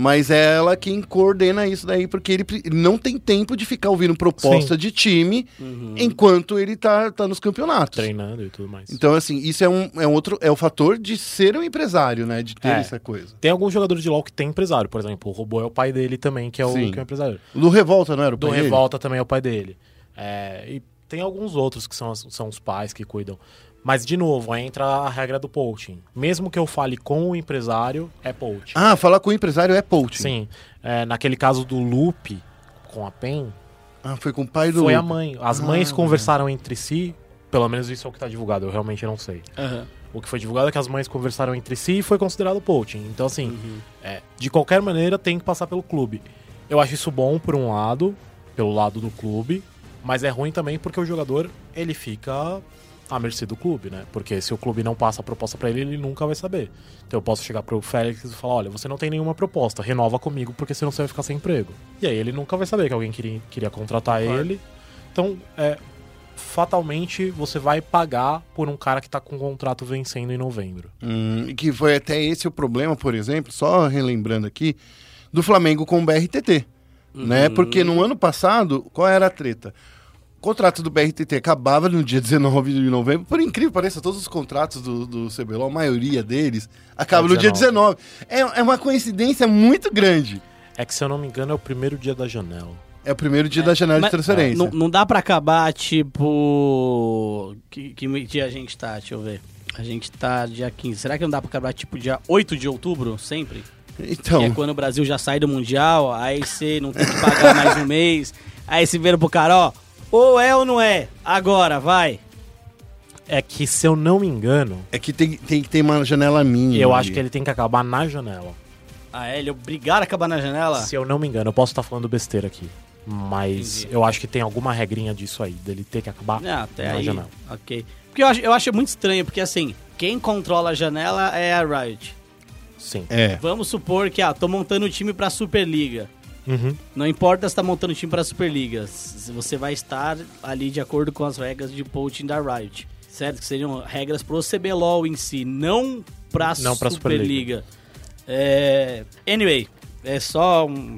mas é ela quem coordena isso daí, porque ele não tem tempo de ficar ouvindo proposta Sim. de time uhum. enquanto ele tá, tá nos campeonatos. Treinando e tudo mais. Então, assim, isso é um, é um outro... É o fator de ser um empresário, né? De ter é. essa coisa. Tem alguns jogadores de LoL que tem empresário, por exemplo. O Robô é o pai dele também, que é o, que é o empresário. Do Revolta, não era o pai Do dele? Do Revolta também é o pai dele. É, e tem alguns outros que são, são os pais que cuidam. Mas, de novo, entra a regra do poaching. Mesmo que eu fale com o empresário, é poaching. Ah, falar com o empresário é poaching. Sim. É, naquele caso do Loop, com a P E N... Ah, foi com o pai do Foi Loop. a mãe. As ah, mães conversaram é. entre si. Pelo menos isso é o que está divulgado. Eu realmente não sei. Uhum. O que foi divulgado é que as mães conversaram entre si e foi considerado poaching. Então, assim, uhum. é, de qualquer maneira, tem que passar pelo clube. Eu acho isso bom, por um lado, pelo lado do clube. Mas é ruim também porque o jogador, ele fica... à mercê do clube, né? Porque se o clube não passa a proposta pra ele, ele nunca vai saber. Então eu posso chegar pro Félix e falar, olha, você não tem nenhuma proposta, renova comigo, porque senão você vai ficar sem emprego. E aí ele nunca vai saber que alguém queria, queria contratar claro. ele. Então, é, fatalmente, você vai pagar por um cara que tá com o contrato vencendo em novembro. Hum, e que foi até esse o problema, por exemplo, só relembrando aqui, do Flamengo com o B R T T, uhum. né? Porque no ano passado, qual era a treta? O contrato do B R T T acabava no dia dezenove de novembro. Por incrível que pareça, todos os contratos do, do C B L O L, a maioria deles, acaba é no dia dezenove. É, é uma coincidência muito grande. É que, se eu não me engano, é o primeiro dia da janela. É o primeiro dia é, da janela de transferência. É, não, não dá pra acabar, tipo... Que, que dia a gente tá? Deixa eu ver. A gente tá dia quinze. Será que não dá pra acabar, tipo, dia oito de outubro, sempre? Então. Que é quando o Brasil já sai do Mundial, aí você não tem que pagar mais um mês. Aí você vira pro cara, ó, ou é ou não é, agora, vai. É que, se eu não me engano... É que tem, tem que ter uma janela mínima. Eu acho que ele tem que acabar na janela. Ah, é? Ele é obrigado a acabar na janela? Se eu não me engano, eu posso estar falando besteira aqui. Mas entendi. Eu acho que tem alguma regrinha disso aí, dele ter que acabar ah, até na aí, janela. Ok. Porque eu acho, eu acho muito estranho, porque assim, quem controla a janela é a Riot. Sim. É. Vamos supor que, ah, tô montando o time pra Superliga. Uhum. Não importa se tá montando o time pra Superliga, você vai estar ali de acordo com as regras de poaching da Riot. Certo? Que seriam regras pro C B L O L em si, não pra, não pra Superliga. Superliga. É... Anyway, é só um...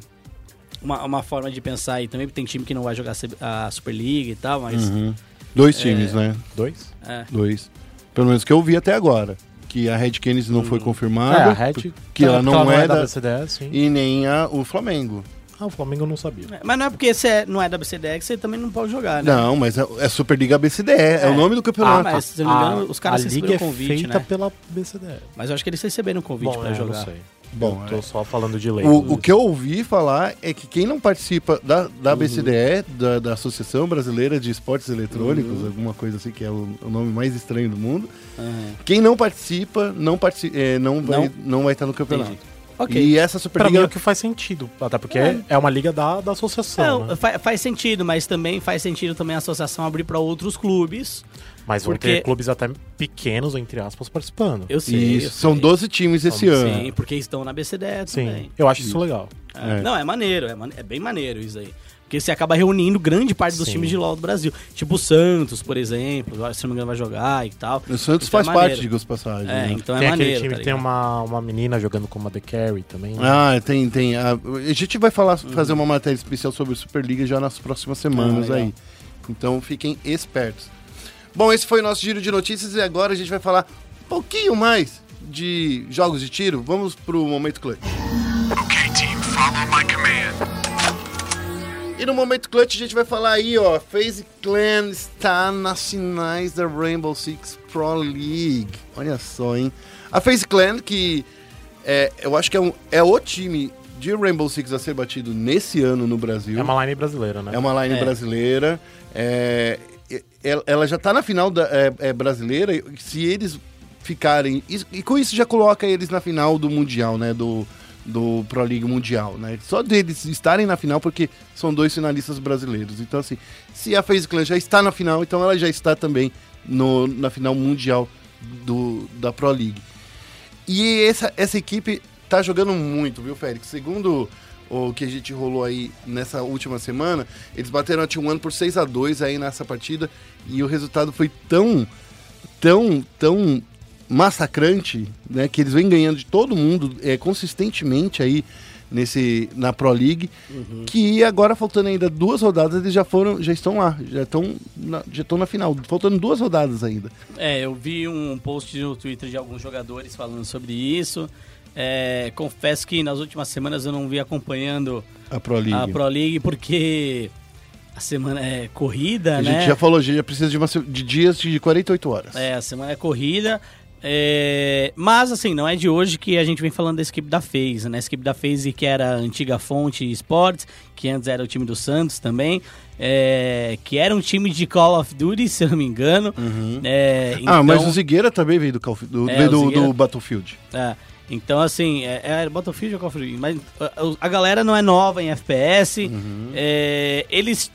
Uma, uma forma de pensar aí também, porque tem time que não vai jogar a Superliga e tal, mas... Uhum. Dois é... times, né? Dois? É. Dois. Pelo menos que eu vi até agora. Que a Red Canis não hum. foi confirmada. É, a Red... Que ela, ela não, não é, é da W C D E, sim. E nem a, o Flamengo. Ah, o Flamengo eu não sabia. É, mas não é porque você é, não é da W C D E que você também não pode jogar, né? Não, mas é, é Superliga B C D E, é. é o nome do campeonato. Ah, mas se eu não me engano, a, os caras receberam o convite, é feita, né? Pela B C D E. Mas eu acho que eles receberam o convite Bom, pra é, jogar. Não sei. Bom, eu tô é. só falando de lei. O, o que eu ouvi falar é que quem não participa da, da uhum. B C D E, da, da Associação Brasileira de Esportes Eletrônicos, uhum. alguma coisa assim, que é o, o nome mais estranho do mundo, uhum. quem não participa não, partici- é, não, vai, não? não vai estar no campeonato. Entendi. Okay. E essa Superliga... Pra mim é o que faz sentido, até porque é, é uma liga da, da associação. Não, né? faz, faz sentido, mas também faz sentido também a associação abrir para outros clubes. Mas porque... vão ter clubes até pequenos, entre aspas, participando. Eu sei. Isso, eu são sei. doze times esse Sim, ano. Sim, porque estão na B C D E também. Sim, eu acho isso legal. É. É. Não, é maneiro, é, man... é bem maneiro isso aí. Porque você acaba reunindo grande parte dos Sim. times de LoL do Brasil. Tipo o Santos, por exemplo, se não me engano vai jogar e tal. O Santos então faz é parte, diga-se passagem. É, né? Então é tem maneiro. Aquele time tá que tem uma, uma menina jogando como a The Carry também. Né? Ah, tem, tem. A, a gente vai falar, uhum. fazer uma matéria especial sobre o Superliga já nas próximas semanas ah, aí. Então fiquem espertos. Bom, esse foi o nosso giro de notícias e agora a gente vai falar um pouquinho mais de jogos de tiro. Vamos pro Momento Clutch. Ok, team, follow my command. E no Momento Clutch a gente vai falar aí, ó, FaZe Clan está nas finais da Rainbow Six Pro League. Olha só, hein? A FaZe Clan, que é, eu acho que é, um, é o time de Rainbow Six a ser batido nesse ano no Brasil. É uma line brasileira, né? É uma line é. brasileira. É, ela já está na final da, é, é brasileira. Se eles ficarem... E, e com isso já coloca eles na final do Mundial, né? Do... do Pro League Mundial, né? Só deles estarem na final, porque são dois finalistas brasileiros. Então, assim, se a FaZe Clan já está na final, então ela já está também no, na final mundial do, da Pro League. E essa, essa equipe tá jogando muito, viu, Félix? Segundo o que a gente rolou aí nessa última semana, eles bateram a T um por seis a dois aí nessa partida, e o resultado foi tão, tão, tão... massacrante, né, que eles vêm ganhando de todo mundo é, consistentemente aí nesse, na Pro League, uhum. que agora, faltando ainda duas rodadas, eles já foram, já estão lá, já estão na, já estão na final, faltando duas rodadas ainda. É, eu vi um post no Twitter de alguns jogadores falando sobre isso, é, confesso que nas últimas semanas eu não vi acompanhando a Pro League, a Pro League porque... A semana é corrida, a né? A gente já falou, a gente já precisa de, uma, de dias de quarenta e oito horas. É, a semana é corrida. É... Mas, assim, não é de hoje que a gente vem falando da equipe da FaZe, né? A equipe da FaZe, que era a antiga Fonte Esportes, que antes era o time do Santos também, é... que era um time de Call of Duty, se eu não me engano. Uhum. É... Então... Ah, mas o Zigueira também veio do, Call... do... É, veio do, Zigueira... do Battlefield. É. Então, assim, é, é Battlefield ou Call of Duty? Mas a galera não é nova em F P S. Uhum. É... Eles...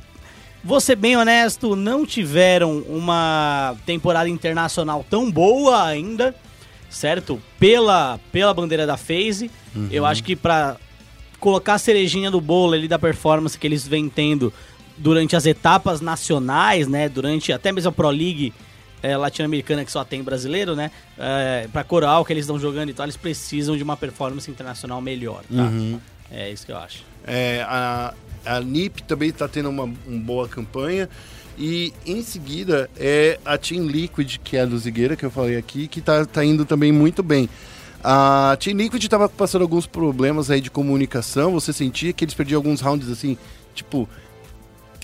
Vou ser bem honesto, não tiveram uma temporada internacional tão boa ainda, certo? Pela, pela bandeira da FaZe. Uhum. Eu acho que pra colocar a cerejinha do bolo ali da performance que eles vêm tendo durante as etapas nacionais, né? Durante até mesmo a Pro League é, latino-americana, que só tem brasileiro, né? É, pra coral que eles estão jogando e tal, eles precisam de uma performance internacional melhor, tá? Uhum. É isso que eu acho. É, a... A N I P também está tendo uma, uma boa campanha. E em seguida é a Team Liquid, que é a do Zigueira, que eu falei aqui, que está tá indo também muito bem. A Team Liquid estava passando alguns problemas aí de comunicação. Você sentia que eles perdiam alguns rounds assim, tipo...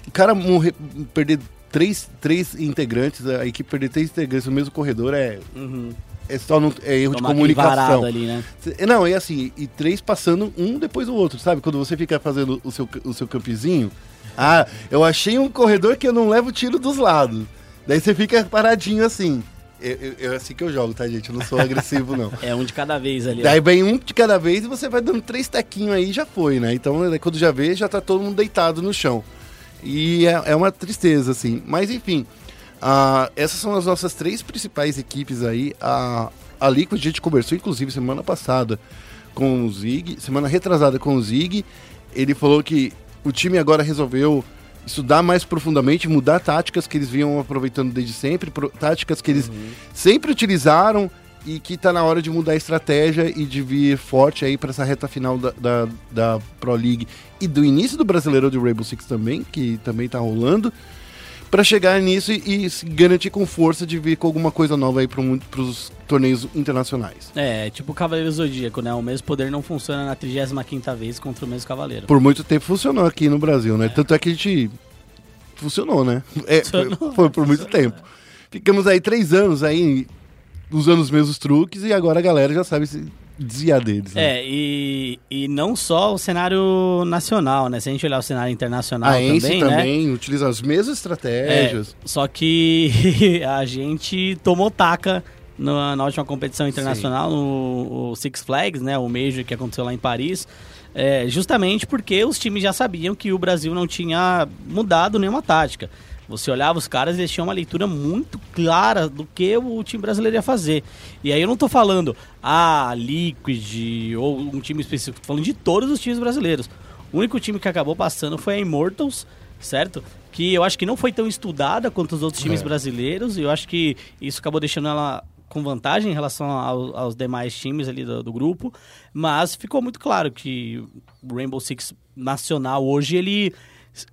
O cara morrer, perder três, três integrantes, a equipe perder três integrantes no mesmo corredor é... Uhum. É só no, é erro Toma de comunicação. Ali, né? Não, é assim, e três passando um depois do outro, sabe? Quando você fica fazendo o seu, o seu campzinho, ah, eu achei um corredor que eu não levo tiro dos lados. Daí você fica paradinho assim. É assim que eu jogo, tá, gente? Eu não sou agressivo, não. É um de cada vez ali. Daí vem um de cada vez e você vai dando três tequinhos aí e já foi, né? Então, quando já vê, já tá todo mundo deitado no chão. E é, é uma tristeza, assim. Mas, enfim... Ah, essas são as nossas três principais equipes aí. A, a Liquid a gente conversou, inclusive, semana passada com o Zig, semana retrasada com o Zig. Ele falou que o time agora resolveu estudar mais profundamente, mudar táticas que eles vinham aproveitando desde sempre, pro, táticas que eles uhum. sempre utilizaram e que tá na hora de mudar a estratégia e de vir forte aí para essa reta final da, da, da Pro League e do início do Brasileirão de Rainbow Six também, que também tá rolando. Para chegar nisso e, e se garantir com força de vir com alguma coisa nova aí para os torneios internacionais. É, tipo o Cavaleiro Zodíaco, né? O mesmo poder não funciona na trigésima quinta vez contra o mesmo Cavaleiro. Por muito tempo funcionou aqui no Brasil, né? É. Tanto é que a gente... Funcionou, né? É, funcionou. Foi, foi por muito funcionou. tempo. Ficamos aí três anos aí usando os mesmos truques e agora a galera já sabe... se desviar deles. Né? É, e, e não só o cenário nacional, né? Se a gente olhar o cenário internacional também, né? A Ence também utiliza as mesmas estratégias. É, só que a gente tomou taca na, na última competição internacional, no, o Six Flags, né? O Major que aconteceu lá em Paris. É, justamente porque os times já sabiam que o Brasil não tinha mudado nenhuma tática. Você olhava os caras, eles tinham uma leitura muito clara do que o time brasileiro ia fazer. E aí eu não tô falando, ah, Liquid, ou um time específico, tô falando de todos os times brasileiros. O único time que acabou passando foi a Immortals, certo? Que eu acho que não foi tão estudada quanto os outros times é. brasileiros, e eu acho que isso acabou deixando ela com vantagem em relação ao, aos demais times ali do, do grupo, mas ficou muito claro que o Rainbow Six nacional hoje, ele...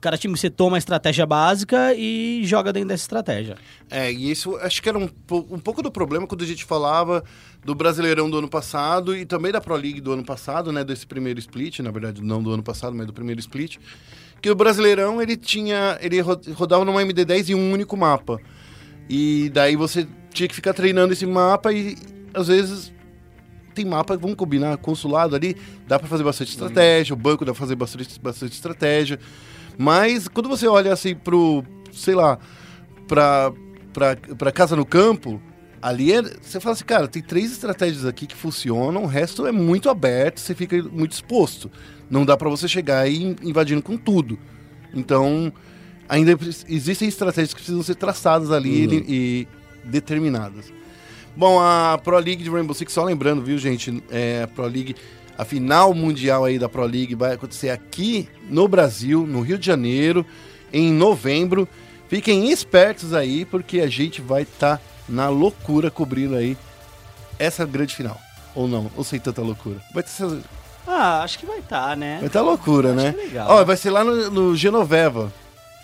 Cada time você toma a estratégia básica e joga dentro dessa estratégia. É, e isso acho que era um, um pouco do problema quando a gente falava do Brasileirão do ano passado e também da Pro League do ano passado, né? Desse primeiro split, na verdade não do ano passado, mas do primeiro split. Que o Brasileirão, ele tinha... Ele rodava numa M D dez em um único mapa. E daí você tinha que ficar treinando esse mapa e às vezes... Tem mapa, vamos combinar, consulado ali, dá pra fazer bastante estratégia, o banco dá pra fazer bastante, bastante estratégia. Mas quando você olha assim pro, sei lá, pra, pra, pra casa no campo, ali é, você fala assim, cara, tem três estratégias aqui que funcionam, o resto é muito aberto, você fica muito exposto. Não dá pra você chegar aí invadindo com tudo. Então, ainda existem estratégias que precisam ser traçadas ali uhum. e, e determinadas. Bom, a Pro League de Rainbow Six, só lembrando, viu, gente, é, a Pro League... A final mundial aí da Pro League vai acontecer aqui no Brasil, no Rio de Janeiro, em novembro. Fiquem espertos aí, porque a gente vai estar tá na loucura cobrindo aí essa grande final. Ou não, ou sem tanta loucura. Vai ter essa... Ah, acho que vai estar, tá, né? Vai estar tá loucura, acho né? Que legal. Ó, vai ser lá no, no Genoveva.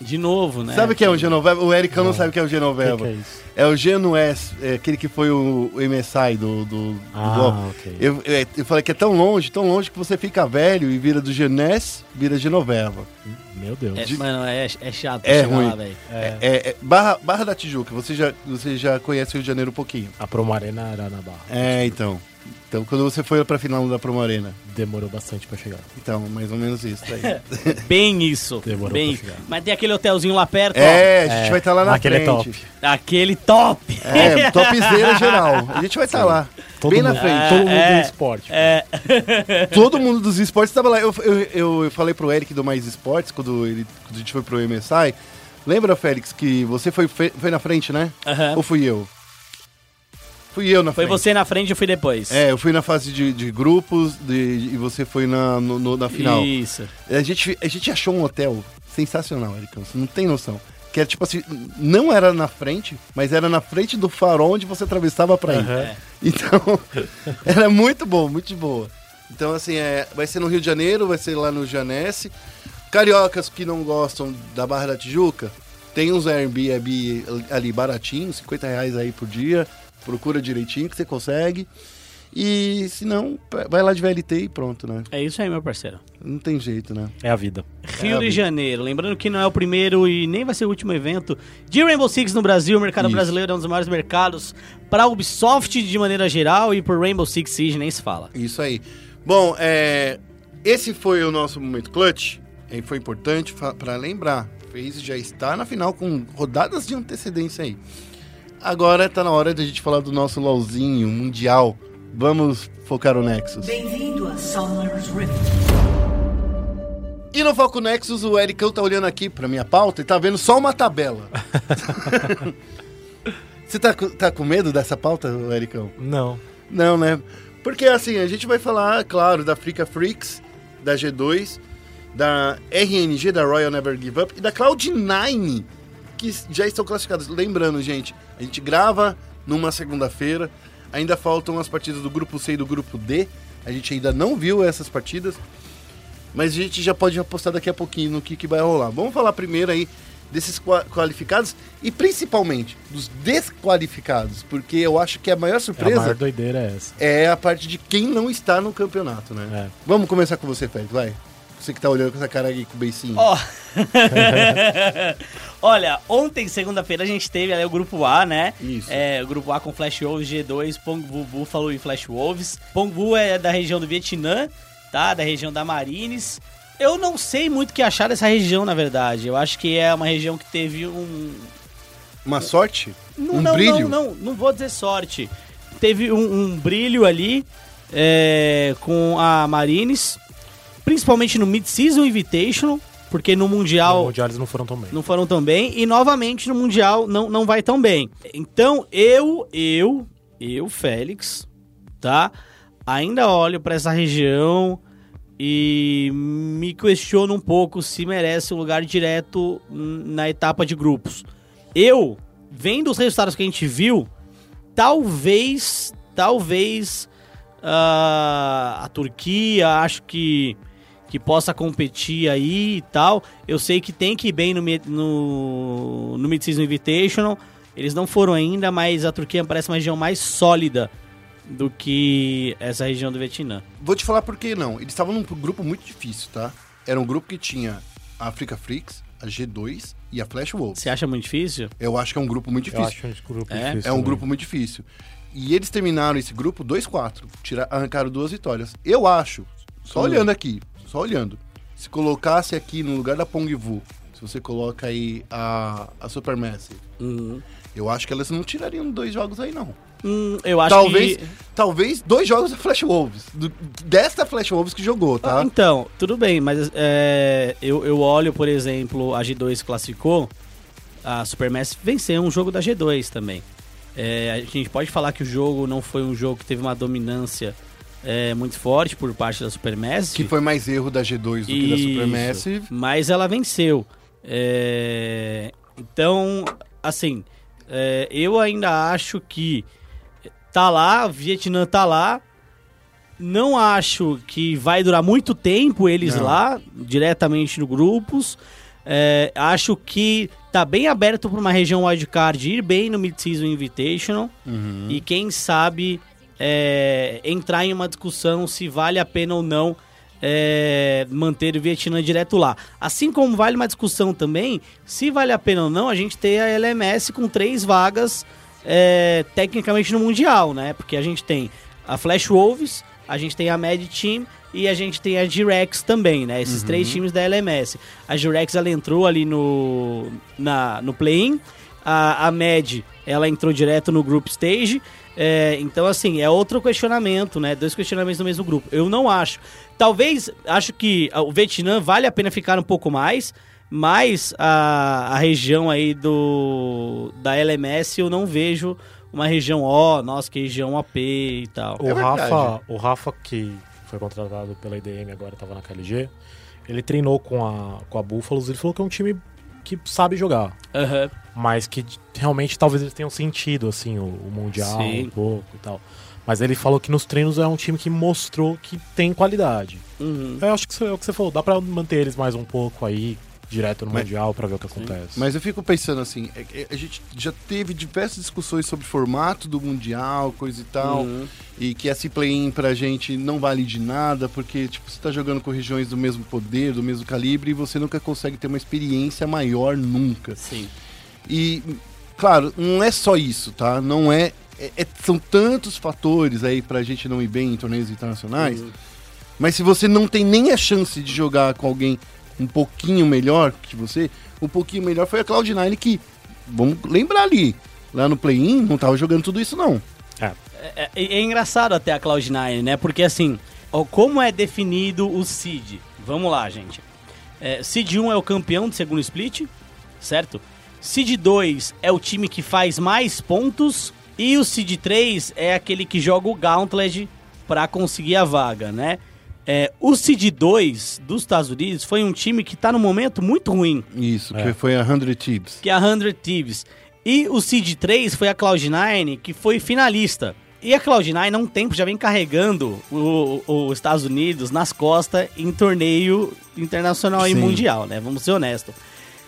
De novo, né? Sabe o que é o Genoveva? O Ericão não. não sabe o que é o Genoveva. O que é isso? É o G dois, é aquele que foi o, o M S I do... do, ah, do LoL. Okay. Eu, eu, eu falei que é tão longe, tão longe que você fica velho e vira do G dois, vira Genoveva. Meu Deus. É, de... Mano, é, é chato. É ruim. Lá, é. É, é, é, Barra, Barra da Tijuca, você já, você já conhece o Rio de Janeiro um pouquinho. A Promo Arena era na Barra. É, então. Então, quando você foi pra final da Promo Arena? Demorou bastante pra chegar. Então, mais ou menos isso. Tá aí. Bem isso. Demorou bem. Pra chegar. Mas tem aquele hotelzinho lá perto. É, ó. A gente é, vai estar tá lá na aquele frente. Aquele top. Aquele top. É, topzera geral. A gente vai estar tá lá. Todo bem mundo, na frente. É, todo mundo é, do esporte. É. Todo mundo dos esportes estava lá. Eu, eu, eu, eu falei pro Eric do Mais Esportes, quando, ele, quando a gente foi pro M S I. Lembra, Félix, que você foi, foi na frente, né? Uhum. Ou fui eu? Fui eu na frente. Foi você na frente e eu fui depois. É, eu fui na fase de, de grupos de, e você foi na, no, no, na final. Isso. A gente, a gente achou um hotel sensacional, Ericão. Você não tem noção. Que era tipo assim, não era na frente, mas era na frente do farol onde você atravessava a praia. Uhum. É. Então, era muito bom, muito boa. Então, assim, é, vai ser no Rio de Janeiro, vai ser lá no Janesse. Cariocas que não gostam da Barra da Tijuca, tem uns Airbnb ali baratinhos, cinquenta reais aí por dia. Procura direitinho que você consegue. E se não, vai lá de V L T e pronto, né? É isso aí, meu parceiro. Não tem jeito, né? É a vida. Rio é de vida. Janeiro. Lembrando que não é o primeiro e nem vai ser o último evento de Rainbow Six no Brasil. O mercado isso. brasileiro é um dos maiores mercados para Ubisoft de maneira geral e por Rainbow Six Siege nem se fala. Isso aí. Bom, é... esse foi o nosso momento clutch. E foi importante para lembrar. FaZe já está na final com rodadas de antecedência aí. Agora tá na hora de a gente falar do nosso LOLzinho mundial. Vamos focar o Nexus. Bem-vindo a Summer's Rift. E no Foco Nexus, o Ericão tá olhando aqui pra minha pauta e tá vendo só uma tabela. Você tá, tá com medo dessa pauta, Ericão? Não. Não, né? Porque, assim, a gente vai falar, claro, da Afreeca Freecs, da G dois, da R N G, da Royal Never Give Up e da Cloud nine, que já estão classificadas. Lembrando, gente, a gente grava numa segunda-feira. Ainda faltam as partidas do grupo C e do grupo D. A gente ainda não viu essas partidas. Mas a gente já pode apostar daqui a pouquinho no que, que vai rolar. Vamos falar primeiro aí desses qualificados e principalmente dos desqualificados. Porque eu acho que a maior surpresa... É a maior doideira é essa. É a parte de quem não está no campeonato, né? É. Vamos começar com você, Félix, vai. Você que tá olhando com essa cara aqui com o beicinho. Ó. Oh. Olha, ontem, segunda-feira, a gente teve ali o grupo A, né? Isso. É, o grupo A com Flash Wolves, G dois, Pongbu, Buffalo e Flash Wolves. Pongbu é da região do Vietnã, tá? Da região da Marines. Eu não sei muito o que achar dessa região, na verdade. Eu acho que é uma região que teve um... Uma sorte? Não, um não, brilho? Não, não, não vou dizer sorte. Teve um, um brilho ali é, com a Marines... Principalmente no Mid-Season Invitational, porque no Mundial... No Mundial eles não foram tão bem. Não foram tão bem. E, novamente, no Mundial não, não vai tão bem. Então, eu, eu, eu, Félix, tá? Ainda olho pra essa região e me questiono um pouco se merece um lugar direto na etapa de grupos. Eu, vendo os resultados que a gente viu, talvez, talvez uh, a Turquia, acho que... que possa competir aí e tal. Eu sei que tem que ir bem no, no, no Mid-Season Invitational. Eles não foram ainda, mas a Turquia parece uma região mais sólida do que essa região do Vietnã. Vou te falar por que não. Eles estavam num grupo muito difícil, tá? Era um grupo que tinha a Afreeca Freecs, a G dois e a Flash Wolves. Você acha muito difícil? Eu acho que é um grupo muito difícil. Eu acho um grupo é? difícil. É um grupo também. muito difícil. E eles terminaram esse grupo dois a quatro. Arrancaram duas vitórias. Eu acho, só Sim. olhando aqui... Só olhando, se colocasse aqui no lugar da Pongvu, se você coloca aí a, a Supermassive, uhum. eu acho que elas não tirariam dois jogos aí, não. Hum, eu acho talvez, que... Talvez dois jogos da Flash Wolves, do, desta Flash Wolves que jogou, tá? Ah, então, tudo bem, mas é, eu, eu olho, por exemplo, a G dois classificou, a Supermassive venceu um jogo da G dois também. É, a gente pode falar que o jogo não foi um jogo que teve uma dominância... É, muito forte por parte da Supermassive. Que foi mais erro da G dois do que da Supermassive. Mas ela venceu. É... Então, assim, é... eu ainda acho que tá lá, o Vietnã tá lá. Não acho que vai durar muito tempo eles Não. lá, diretamente no grupos. É... Acho que tá bem aberto para uma região wildcard ir bem no Mid-Season Invitational. Uhum. E quem sabe... É, entrar em uma discussão se vale a pena ou não é, manter o Vietnã direto lá. Assim como vale uma discussão também, se vale a pena ou não, a gente ter a L M S com três vagas é, tecnicamente no Mundial, né? Porque a gente tem a Flash Wolves, a gente tem a Mad Team e a gente tem a G-Rex também, né? Esses uhum. três times da L M S. A G-Rex, ela entrou ali no, na, no play-in, a, a Mad, ela entrou direto no Group Stage. É, então, assim, é outro questionamento, né? Dois questionamentos no mesmo grupo. Eu não acho. Talvez, acho que o Vietnã vale a pena ficar um pouco mais, mas a, a região aí do da L M S eu não vejo uma região O, nossa, que região A P e tal. O, é Rafa, o Rafa, que foi contratado pela I D M, agora tava na K L G, ele treinou com a, com a Búfalos, ele falou que é um time que sabe jogar. Uhum. Mas que realmente talvez eles tenham sentido, assim, o, o Mundial Sim. um pouco e tal. Mas ele falou que nos treinos é um time que mostrou que tem qualidade. Uhum. Eu acho que é o que você falou, dá pra manter eles mais um pouco aí, direto no mas, Mundial para ver o que sim. acontece. Mas eu fico pensando assim, a gente já teve diversas discussões sobre formato do Mundial, coisa e tal, uhum. e que esse play-in pra gente não vale de nada, porque tipo, você tá jogando com regiões do mesmo poder, do mesmo calibre, e você nunca consegue ter uma experiência maior nunca. Sim. E, claro, não é só isso, tá? Não é... É, são tantos fatores aí pra gente não ir bem em torneios internacionais, uhum. mas se você não tem nem a chance de jogar com alguém um pouquinho melhor que você, um pouquinho melhor foi a Cloud nine que, vamos lembrar ali, lá no play-in não tava jogando tudo isso não. É, é, é engraçado até a Cloud nine, né, porque assim, como é definido o seed? Vamos lá, gente. É, seed um é o campeão de segundo split, certo? Seed dois é o time que faz mais pontos... E o Seed três é aquele que joga o Gauntlet pra conseguir a vaga, né? É, o Seed dois dos Estados Unidos foi um time que tá num momento muito ruim. Isso, é. que foi a cem Thieves. Que é a cem Thieves. E o Seed três foi a Cloud nine, que foi finalista. E a Cloud nine há um tempo já vem carregando os Estados Unidos nas costas em torneio internacional Sim. e mundial, né? Vamos ser honestos.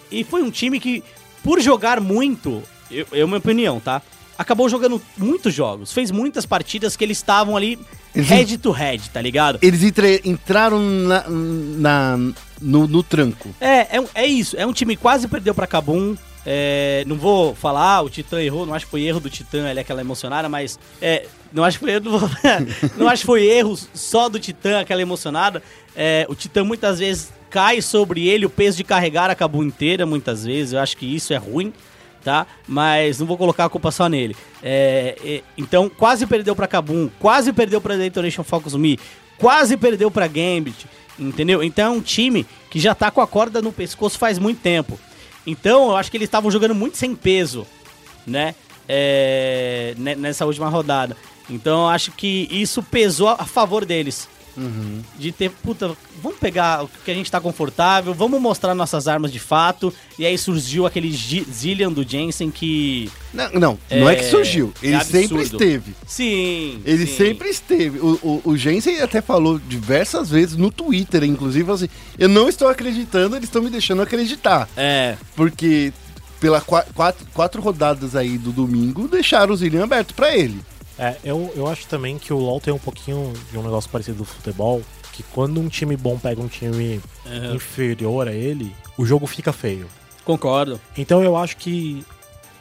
E foi um time que, por jogar muito, eu, eu minha opinião, tá? Acabou jogando muitos jogos, fez muitas partidas que eles estavam ali eles head en... to head, tá ligado? Eles entre... entraram na, na, no, no tranco. É, é, é isso, é um time que quase perdeu pra Cabum, é, não vou falar, o Titã errou, não acho que foi erro do Titã, ele é aquela emocionada, mas é, não acho que foi erro, não acho que foi erro só do Titã, aquela emocionada, é, o Titã muitas vezes cai sobre ele, o peso de carregar a Cabum inteira, muitas vezes, eu acho que isso é ruim. Tá? Mas não vou colocar a culpa só nele. É, é, então, quase perdeu pra Kabum, quase perdeu pra Detonation Focus Me, quase perdeu pra Gambit, entendeu? Então é um time que já tá com a corda no pescoço faz muito tempo. Então, eu acho que eles estavam jogando muito sem peso, né? É, nessa última rodada. Então, eu acho que isso pesou a favor deles. Uhum. De ter, puta, vamos pegar o que a gente tá confortável, vamos mostrar nossas armas de fato. E aí surgiu aquele G- Zillion do Jensen que... Não, não, é, não é que surgiu, ele é sempre esteve. Sim. Ele sim. sempre esteve. O, o, o Jensen até falou diversas vezes no Twitter, inclusive, assim, eu não estou acreditando, eles estão me deixando acreditar. É. Porque pelas quatro, quatro rodadas aí do domingo, deixaram o Zillion aberto pra ele. É, eu, eu acho também que o LoL tem um pouquinho de um negócio parecido do futebol, que quando um time bom pega um time uhum. inferior a ele, o jogo fica feio. Concordo. Então eu acho que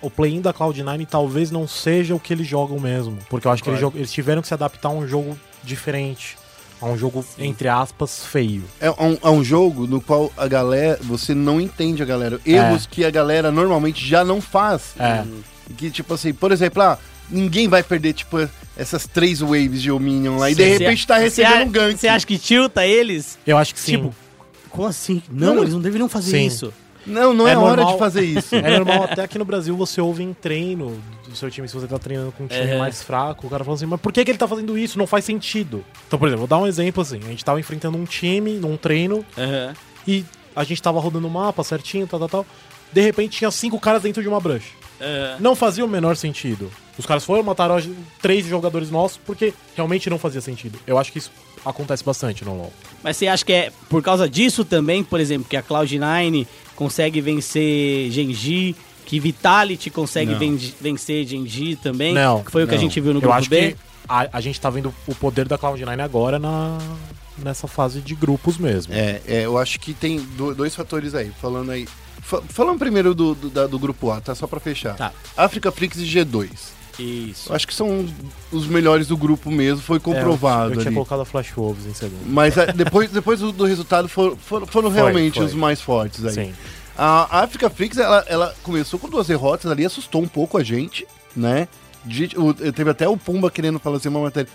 o play-in da Cloud nine talvez não seja o que eles jogam mesmo, porque eu acho Concordo. que eles, eles tiveram que se adaptar a um jogo diferente, a um jogo, Sim. entre aspas, feio. É um, é um jogo no qual a galera, você não entende a galera, erros é. que a galera normalmente já não faz. É. Que tipo assim, por exemplo, ah, ninguém vai perder, tipo, essas três waves de Ominion lá. Cê, e de repente tá recebendo a, um gank. Você acha que tilta eles? Eu acho que sim. Tipo, como assim? Não, não eles não deveriam fazer sim. isso. Não, não é, é hora de fazer isso. É normal, até aqui no Brasil você ouve em treino do seu time, se você tá treinando com um time é. mais fraco, o cara falando assim, mas por que, que ele tá fazendo isso? Não faz sentido. Então, por exemplo, vou dar um exemplo assim. A gente tava enfrentando um time num treino uhum. e a gente tava rodando o mapa certinho, tal, tal, tal. De repente tinha cinco caras dentro de uma brush. Uhum. Não fazia o menor sentido. Os caras foram matar três jogadores nossos porque realmente não fazia sentido. Eu acho que isso acontece bastante no LoL. Mas você acha que é por causa disso também, por exemplo, que a Cloud nine consegue vencer Genji, que Vitality consegue ven- vencer Genji também? Não. Foi o que não. a gente viu no grupo B? Eu acho B. que a, a gente tá vendo o poder da Cloud nine agora na... nessa fase de grupos mesmo. É, é eu acho que tem do, dois fatores aí. Falando aí... Falando primeiro do, do, da, do grupo A, tá? Só pra fechar. Tá. Afreeca Freecs e G dois. Isso. Acho que são os melhores do grupo mesmo, foi comprovado. É, eu tinha ali. colocado a Flash Wolves em segundo. Mas a, depois, depois do, do resultado foram, foram, foram foi, realmente foi. os mais fortes aí. Sim. A Afreeca Freecs, ela, ela começou com duas derrotas ali, assustou um pouco a gente, né? De, o, teve até o Pumba querendo falar assim uma matéria.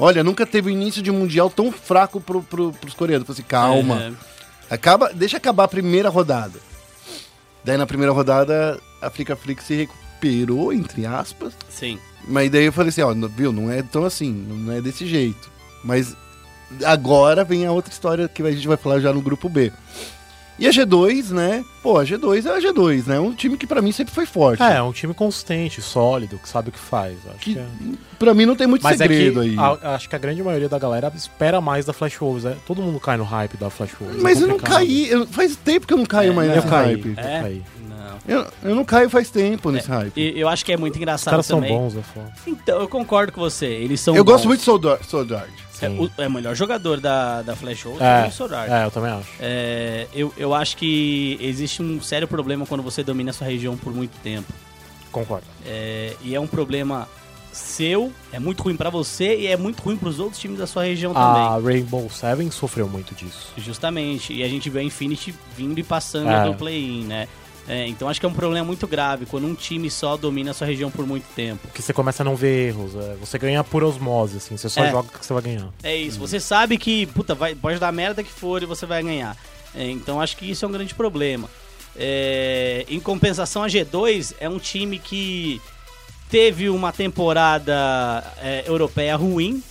Olha, nunca teve início de mundial tão fraco pro, pro, pros coreanos. Falei assim, calma. É. Acaba, deixa acabar a primeira rodada. Daí na primeira rodada, a Afreeca Freecs se recuperou, entre aspas. Sim. Mas daí eu falei assim, ó, viu, não é tão assim, não é desse jeito. Mas agora vem a outra história que a gente vai falar já no grupo B. E a G dois, né? Pô, a G dois é a G dois, né? Um time que pra mim sempre foi forte. É, é um time consistente, sólido, que sabe o que faz. Acho que, que é... Pra mim não tem muito Mas segredo é que aí. A, acho que a grande maioria da galera espera mais da Flash Wolves. Né? Todo mundo cai no hype da Flash Wolves. Mas é eu não caí. Eu, faz tempo que eu não caio é, mais nesse hype. É? Eu caí. Eu, eu não caio faz tempo nesse é, hype. E eu acho que é muito engraçado também. Os caras também. são bons, eu falo. Então, eu concordo com você. Eles são Eu bons. gosto muito de Soldard. Soldard. É o é melhor jogador da, da Flash Wolves é, é o Soldard. É, eu também acho. É, eu, eu acho que existe um sério problema quando você domina a sua região por muito tempo. Concordo. É, e é um problema seu, é muito ruim pra você e é muito ruim pros outros times da sua região a também. A Rainbow Seven sofreu muito disso. Justamente. E a gente vê a Infinity vindo e passando é. no play-in, né? É, então acho que é um problema muito grave quando um time só domina a sua região por muito tempo. Porque você começa a não ver erros, é, você ganha por osmose, assim, você só é. joga o que você vai ganhar. É isso, hum. você sabe que, puta, vai, pode dar merda que for e você vai ganhar. É, então acho que isso é um grande problema. É, em compensação, a G dois é um time que teve uma temporada é, europeia ruim,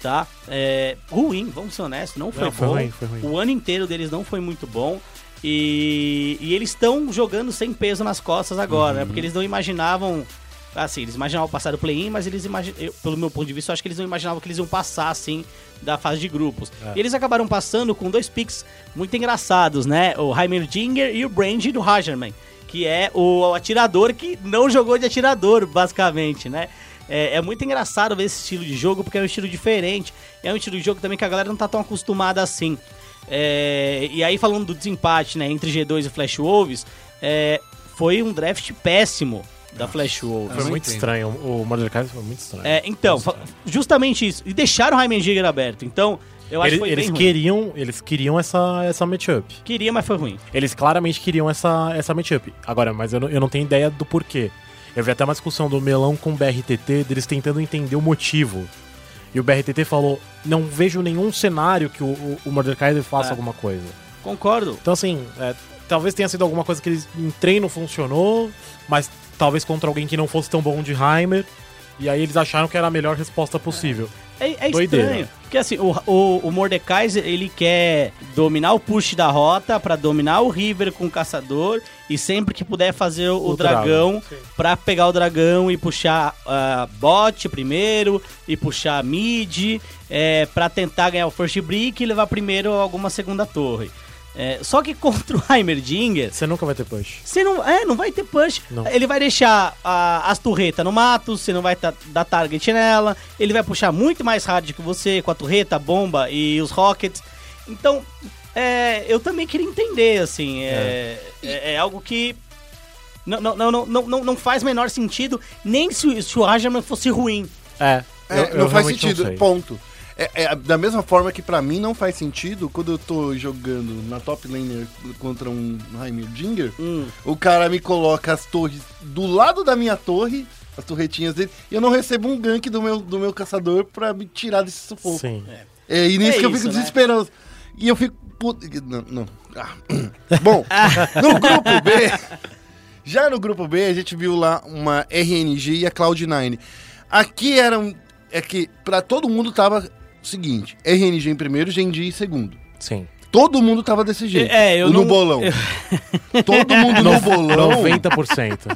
tá? É, ruim, vamos ser honestos, não foi, não, foi bom. Ruim, foi ruim. O ano inteiro deles não foi muito bom. E, e eles estão jogando sem peso nas costas agora, uhum. né? Porque eles não imaginavam... Assim, eles imaginavam passar do play-in, mas eles imagin... eu, pelo meu ponto de vista, eu acho que eles não imaginavam que eles iam passar, assim, da fase de grupos. É. E eles acabaram passando com dois picks muito engraçados, né? O Heimerdinger e o Brand do Hagerman, que é o atirador que não jogou de atirador, basicamente, né? É, é muito engraçado ver esse estilo de jogo, porque é um estilo diferente. É um estilo de jogo também que a galera não tá tão acostumada assim. É, e aí falando do desempate, né, entre G dois e Flash Wolves, é, foi um draft péssimo da Nossa, Flash Wolves. Foi muito estranho, o Mordecai foi muito estranho. É, então, muito estranho. justamente isso. E deixaram o Heimerdinger aberto, então... Eu acho eles, que foi eles bem ruim. queriam, eles queriam essa, essa matchup. Queria, mas foi ruim. Eles claramente queriam essa, essa matchup. Agora, mas eu não, eu não tenho ideia do porquê. Eu vi até uma discussão do Melão com o B R T T, deles tentando entender o motivo. E o B R T T falou, não vejo nenhum cenário que o, o, o Mordekaiser faça é. alguma coisa. Concordo. Então, assim, é, talvez tenha sido alguma coisa que eles em treino funcionou, mas talvez contra alguém que não fosse tão bom de Heimer, e aí eles acharam que era a melhor resposta possível. É, é, é estranho, porque assim, o, o, o Mordekaiser, ele quer dominar o push da rota pra dominar o river com o caçador, e sempre que puder fazer o, o dragão drago. pra pegar o dragão e puxar uh, bot primeiro, e puxar mid, é, pra tentar ganhar o first brick e levar primeiro alguma segunda torre. É, só que contra o Heimerdinger... Você nunca vai ter punch. Você não, é, não vai ter punch. Não. Ele vai deixar a, as turretas no mato, você não vai ta, dar target nela, ele vai puxar muito mais hard que você, com a turreta, a bomba e os rockets. Então, é, eu também queria entender, assim, é, é. é, é algo que não, não, não, não, não, não faz menor sentido, nem se, se o Hagerman fosse ruim. É, eu, é não eu faz sentido, não ponto. É, é, da mesma forma que pra mim não faz sentido quando eu tô jogando na top laner contra um Heimerdinger, hum. o cara me coloca as torres do lado da minha torre, as torretinhas dele, e eu não recebo um gank do meu, do meu caçador pra me tirar desse sufoco. Sim. É, é, e nisso é que eu isso, fico né? desesperado. E eu fico... Put... Não, não. Ah. Bom, no grupo B, já no grupo B a gente viu lá uma R N G e a Cloud nine. Aqui eram... É que pra todo mundo tava... Seguinte, R N G em primeiro, G N G em segundo. Sim. Todo mundo tava desse jeito. É, eu não... No bolão. Eu... Todo mundo no, no bolão. noventa por cento.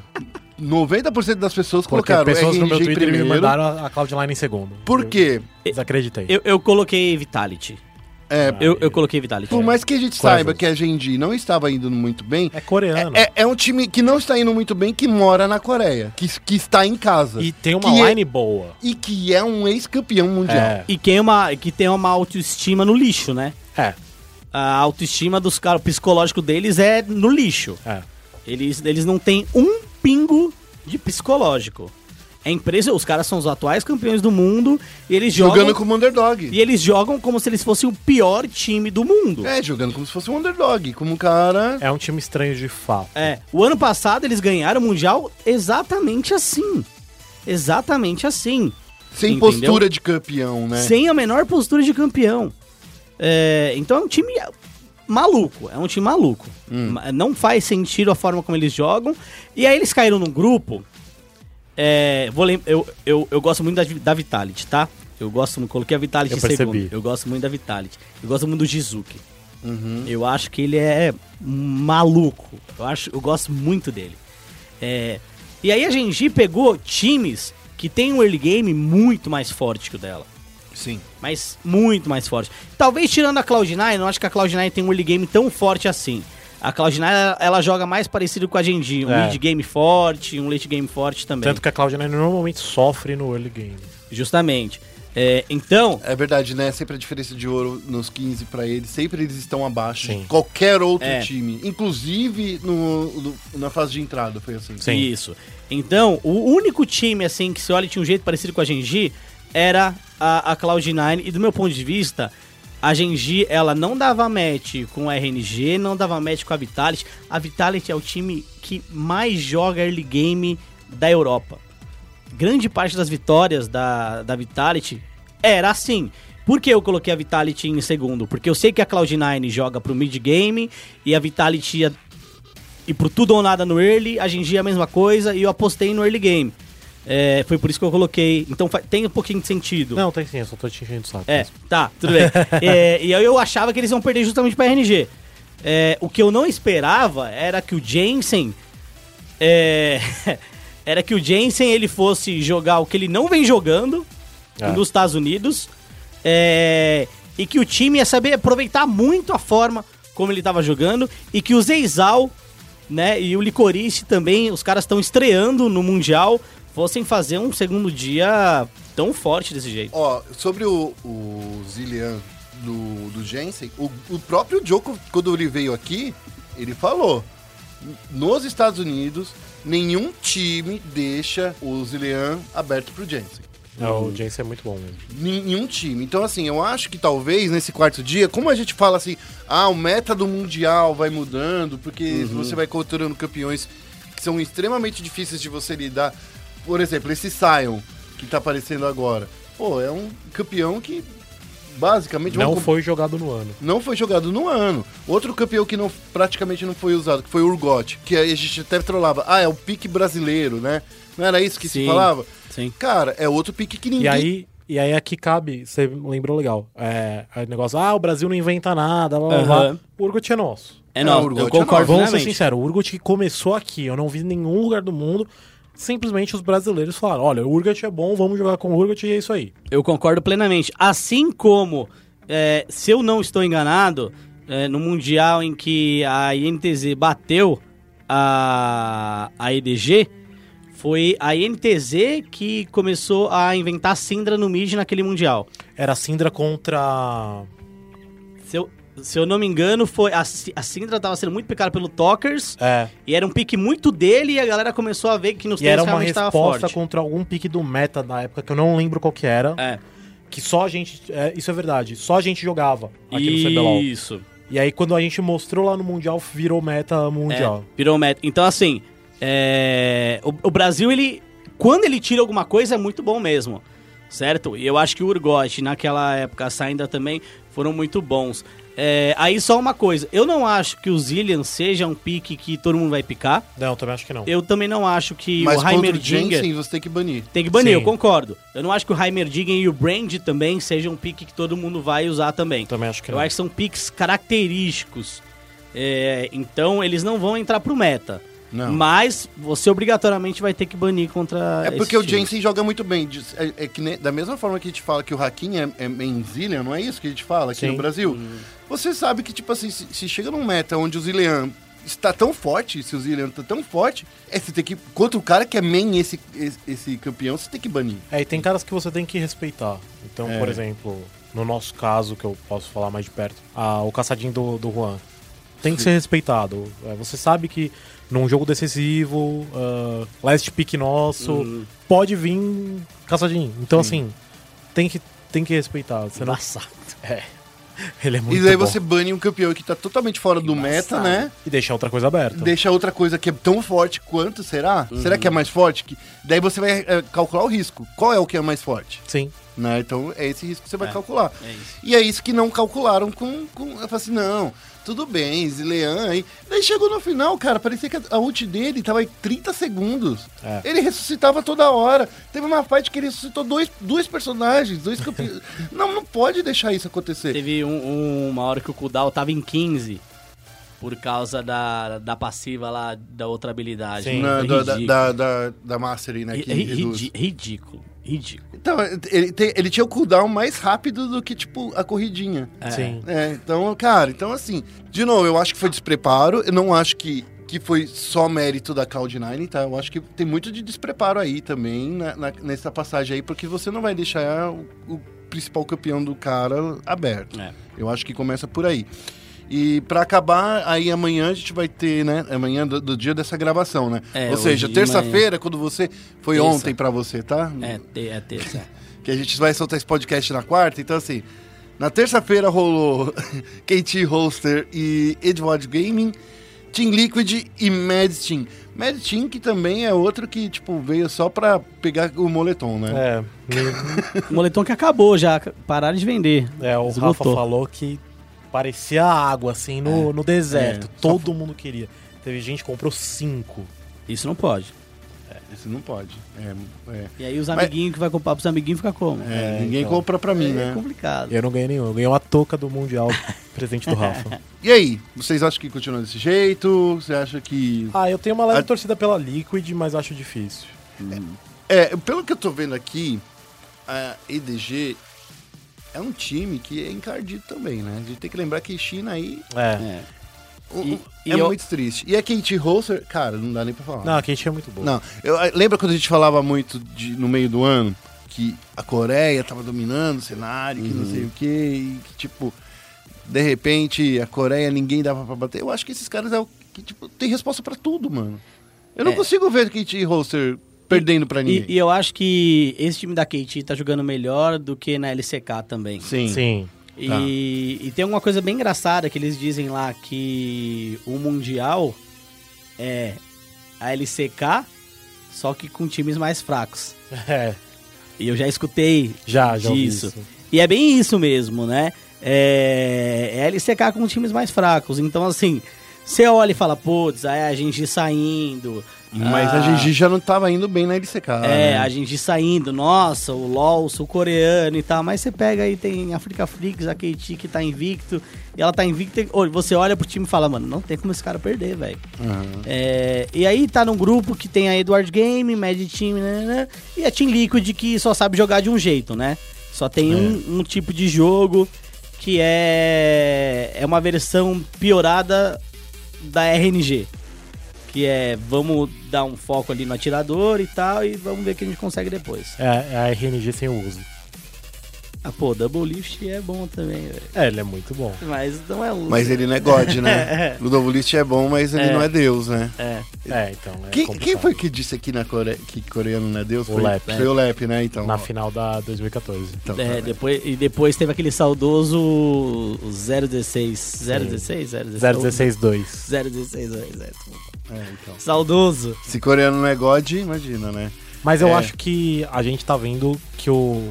noventa por cento das pessoas Porque colocaram pessoas R N G no meu Twitter em primeiro. Me mandaram a Cloud nine em segundo. Por quê? Eu desacreditei. Eu, eu coloquei Vitality. É, ah, eu, eu coloquei Vitality. Por mais que a gente Qual saiba é? que a G N G não estava indo muito bem... É coreano. É, é, é um time que não está indo muito bem, que mora na Coreia. Que, que está em casa. E tem uma line é, boa. E que é um ex-campeão mundial. É. E que, é uma, que tem uma autoestima no lixo, né? É. A autoestima dos caras, o psicológico deles é no lixo. É. Eles, eles não têm um pingo de psicológico. É impressionante, os caras são os atuais campeões do mundo e eles jogam... Jogando como underdog. E eles jogam como se eles fossem o pior time do mundo. É, jogando como se fosse um underdog, como um cara... É um time estranho de fato. É, o ano passado eles ganharam o Mundial exatamente assim. Exatamente assim. Sem entendeu? postura de campeão, né? Sem a menor postura de campeão. É, então é um time... maluco, é um time maluco. Hum. Não faz sentido a forma como eles jogam. E aí eles caíram num grupo... É, vou lem- eu, eu, eu gosto muito da, da Vitality, tá? Eu gosto, coloquei a Vitality eu em percebi. segundo. Eu gosto muito da Vitality. Eu gosto muito do Jizuki. Uhum. Eu acho que ele é maluco. Eu, acho, eu gosto muito dele. É, e aí a Genji pegou times que tem um early game muito mais forte que o dela. Sim. Mas muito mais forte. Talvez tirando a Cloud nine, eu não acho que a Cloud nine tem um early game tão forte assim. A Cloud nine, ela, ela joga mais parecido com a Genji. Um é. mid game forte, um late game forte também. Tanto que a Cloud nine normalmente sofre no early game. Justamente. É, então... É verdade, né? Sempre a diferença de ouro nos quinze pra eles, sempre eles estão abaixo Sim. de qualquer outro é. time. Inclusive no, no, na fase de entrada, foi assim. Sim. Isso. Então, o único time, assim, que se olha tinha um jeito parecido com a Genji, era a, a Cloud nine. E do meu ponto de vista, a Genji, ela não dava match com a R N G, não dava match com a Vitality. A Vitality é o time que mais joga early game da Europa. Grande parte das vitórias da, da Vitality era assim. Por que eu coloquei a Vitality em segundo? Porque eu sei que a Cloud nine joga pro mid-game e a Vitality ia, e pro tudo ou nada no early, a Genji é a mesma coisa e eu apostei no early game. É, foi por isso que eu coloquei. Então tem um pouquinho de sentido. Não, tem sim, eu só tô te enchendo o saco. É, tá, tudo bem. é, e aí eu achava que eles iam perder justamente pra R N G. É, o que eu não esperava era que o Jensen... É... Era que o Jensen, ele fosse jogar o que ele não vem jogando é. nos Estados Unidos. É, e que o time ia saber aproveitar muito a forma como ele estava jogando. E que o Zeizal, né, e o Licorice também, os caras estão estreando no Mundial, fossem fazer um segundo dia tão forte desse jeito. Ó, sobre o, o Zillian do, do Jensen, o, o próprio Djokovic, quando ele veio aqui, ele falou... Nos Estados Unidos, nenhum time deixa o Zilean aberto pro Jensen. Não, o Jensen é muito bom mesmo. Nenhum time. Então, assim, eu acho que talvez nesse quarto dia, como a gente fala assim, ah, o meta do Mundial vai mudando, porque uhum. você vai encontrando campeões que são extremamente difíceis de você lidar. Por exemplo, esse Sion, que tá aparecendo agora. Pô, é um campeão que... Basicamente, não vamos... foi jogado no ano. Não foi jogado no ano. Outro campeão que não, praticamente não foi usado, que foi o Urgot, que a gente até trollava. Ah, é o pique brasileiro, né? Não era isso que sim, se falava? Sim. Cara, é outro pique que ninguém... E aí, e aí aqui cabe, você lembrou legal, é, é o negócio, ah, o Brasil não inventa nada, blá, blá, blá. Uhum. O Urgot é nosso. É nosso, eu concordo. Vamos ser sinceros, o Urgot que começou aqui, eu não vi em nenhum lugar do mundo... Simplesmente os brasileiros falaram, olha, o Urgot é bom, vamos jogar com o Urgot e é isso aí. Eu concordo plenamente. Assim como, é, se eu não estou enganado, é, no Mundial em que a I N T Z bateu a, a E D G, foi a I N T Z que começou a inventar Syndra no mid naquele Mundial. Era Syndra contra... Se eu... Se eu não me engano, foi a, a Syndra tava sendo muito picada pelo Tokers. É. E era um pique muito dele e a galera começou a ver que nos testes realmente estava forte. Era uma resposta contra algum pique do meta da época, que eu não lembro qual que era. É. Que só a gente... É, isso é verdade. Só a gente jogava aqui isso. no C B LOL. Isso. E aí quando a gente mostrou lá no Mundial, virou meta mundial. É, virou meta. Então assim, é, o, o Brasil, ele quando ele tira alguma coisa é muito bom mesmo. Certo? E eu acho que o Urgot, naquela época, a Syndra também, foram muito bons. É, aí só uma coisa, eu não acho que o Zillian seja um pique que todo mundo vai picar. Não, eu também acho que não. Eu também não acho que mas o Heimerdinger... Mas você tem que banir. Tem que banir, sim. Eu concordo. Eu não acho que o Heimerdinger e o Brand também sejam um pique que todo mundo vai usar também. Também acho que não. Eu acho que são piques característicos. É, então eles não vão entrar pro meta. Não. Mas você obrigatoriamente vai ter que banir contra... É porque o Jensen joga muito bem. É, é que ne, da mesma forma que a gente fala que o Hakim é, é em Zillian, não é isso que a gente fala aqui Sim. no Brasil? Uhum. Você sabe que, tipo assim, se, se chega num meta onde o Zillian está tão forte, se o Zillian está tão forte, é você tem que... Contra o cara que é main esse, esse, esse campeão, você tem que banir. É, e tem caras que você tem que respeitar. Então, é. por exemplo, no nosso caso, que eu posso falar mais de perto, a, o caçadinho do, do Juan. Tem que Sim. ser respeitado. É, você sabe que... Num jogo decisivo, uh, last pick nosso, uhum. pode vir caçadinho. Então, Sim. assim, tem que, tem que respeitar. Você Embaçado. Não... É. Ele é muito bom. E aí bom. Você bane um campeão que tá totalmente fora Embaçado. Do meta, né? E deixa outra coisa aberta. Deixa outra coisa que é tão forte quanto, será? Uhum. Será que é mais forte? Daí você vai é, calcular o risco. Qual é o que é mais forte? Sim. Né? Então é esse risco que você vai é, calcular. É e é isso que não calcularam com... com... Eu falei assim, não, tudo bem, Zilean aí. Daí chegou no final, cara, parecia que a ult dele tava em trinta segundos. É. Ele ressuscitava toda hora. Teve uma fight que ele ressuscitou dois, dois personagens, dois campeões. Não, não pode deixar isso acontecer. Teve um, um, uma hora que o cooldown tava em quinze. Por causa da, da passiva lá, da outra habilidade. Sim, né? Não, da, da, da, da Mastery, né? Que reduz. Ridículo, ridículo. Então, ele, tem, ele tinha o cooldown mais rápido do que, tipo, a corridinha. É. Sim. É, então, cara, então assim, de novo, eu acho que foi despreparo, eu não acho que, que foi só mérito da Cloud nine, tá? Eu acho que tem muito de despreparo aí também, na, na, nessa passagem aí, porque você não vai deixar o, o principal campeão do cara aberto. É. Eu acho que começa por aí. E pra acabar, aí amanhã a gente vai ter, né? Amanhã do, do dia dessa gravação, né? É, ou seja, terça-feira, quando você... Foi terça. Ontem pra você, tá? É, é terça. Que a gente vai soltar esse podcast na quarta. Então, assim, na terça-feira rolou K T Holster e Edward Gaming, Team Liquid e Medsteam. Medsteam, que também é outro que, tipo, veio só pra pegar o moletom, né? É. O moletom que acabou já. Pararam de vender. É, o Esgotou. Rafa falou que... Parecia água, assim, no, é, no deserto. É, Todo mundo queria. Teve gente que comprou cinco. Isso não pode. É, isso não pode. É, é. E aí os amiguinhos Mas... que vai comprar pros amiguinhos fica como? É, é, ninguém então... compra pra mim, é, né? É complicado. Eu não ganhei nenhum. Eu ganhei uma touca do Mundial, presente do Rafa. E aí? Vocês acham que continua desse jeito? Você acha que... Ah, eu tenho uma leve A... torcida pela Liquid, mas acho difícil. Hum. É, é, pelo que eu tô vendo aqui, a E D G... É um time que é encardido também, né? A gente tem que lembrar que China aí... É. O, e, é e muito eu... triste. E a K T Holster, cara, não dá nem pra falar. Não, a K T é muito boa. Não, eu, lembra quando a gente falava muito de, no meio do ano que a Coreia tava dominando o cenário, que uhum. não sei o quê, e que, tipo, de repente a Coreia ninguém dava pra bater. Eu acho que esses caras é o que, tipo, tem resposta pra tudo, mano. Eu não é. consigo ver a K T Holster... perdendo pra ninguém. E, e eu acho que esse time da K T tá jogando melhor do que na L C K também. Sim. Sim. E, tá. e tem uma coisa bem engraçada que eles dizem lá, que o Mundial é a L C K, só que com times mais fracos. É. E eu já escutei já, já disso. Ouvi isso. E é bem isso mesmo, né? É, é a L C K com times mais fracos. Então, assim... Você olha e fala, putz, aí a Genji saindo. Mas ah, a Genji já não tava indo bem na L C K. É, né? A Genji saindo, nossa, o LoL, o sul-coreano e tal. Mas você pega aí, tem a Afreeca Freecs, a K T que tá invicto. E ela tá invicta. Você olha pro time e fala, mano, não tem como esse cara perder, velho. Uhum. É, e aí tá num grupo que tem a Edward Game, Mad Team, né, né, e a Team Liquid que só sabe jogar de um jeito, né? Só tem é. um, um tipo de jogo que é, é uma versão piorada da R N G, que é vamos dar um foco ali no atirador e tal, e vamos ver o que a gente consegue depois. É, a R N G sem o uso. Ah, pô, Double Lift é bom também, velho. É, ele é muito bom. Mas não é uso. Mas ele não é God, né? O Double Lift é bom, mas ele é. não é Deus, né? É, é então. É quem, quem foi que disse aqui na Coreia que coreano não é Deus? O foi, Lep. Foi é. o Lep, né? Então, na ó. final da dois mil e catorze. Então, é, tá, depois, né? E depois teve aquele saudoso zero dezesseis. zero dezesseis? zero dezesseis dois. zero dezesseis dois, é. É, então. Saudoso. Se coreano não é God, imagina, né? Mas eu é. acho que a gente tá vendo que o.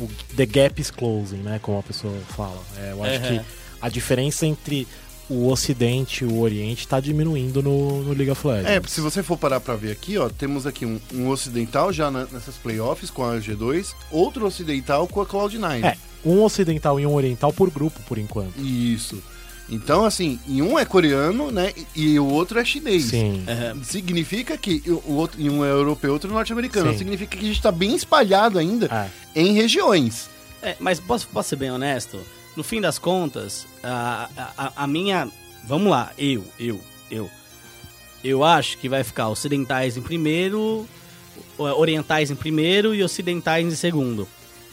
O the gap is closing, né? Como a pessoa fala. É, eu acho uhum. que a diferença entre o Ocidente e o Oriente tá diminuindo no, no League of Legends. É, se você for parar pra ver aqui, ó, temos aqui um, um ocidental já na, nessas playoffs com a G dois, outro ocidental com a Cloud nine. É, um ocidental e um oriental por grupo, por enquanto. Isso. Então, assim, e um é coreano, né? E o outro é chinês. Sim. Uhum. Significa que o outro, um é europeu e outro é norte-americano. Sim. Significa que a gente tá bem espalhado ainda ah. em regiões. É, mas posso, posso ser bem honesto? No fim das contas, a, a, a minha... Vamos lá, eu, eu, eu. Eu acho que vai ficar ocidentais em primeiro, orientais em primeiro e ocidentais em segundo.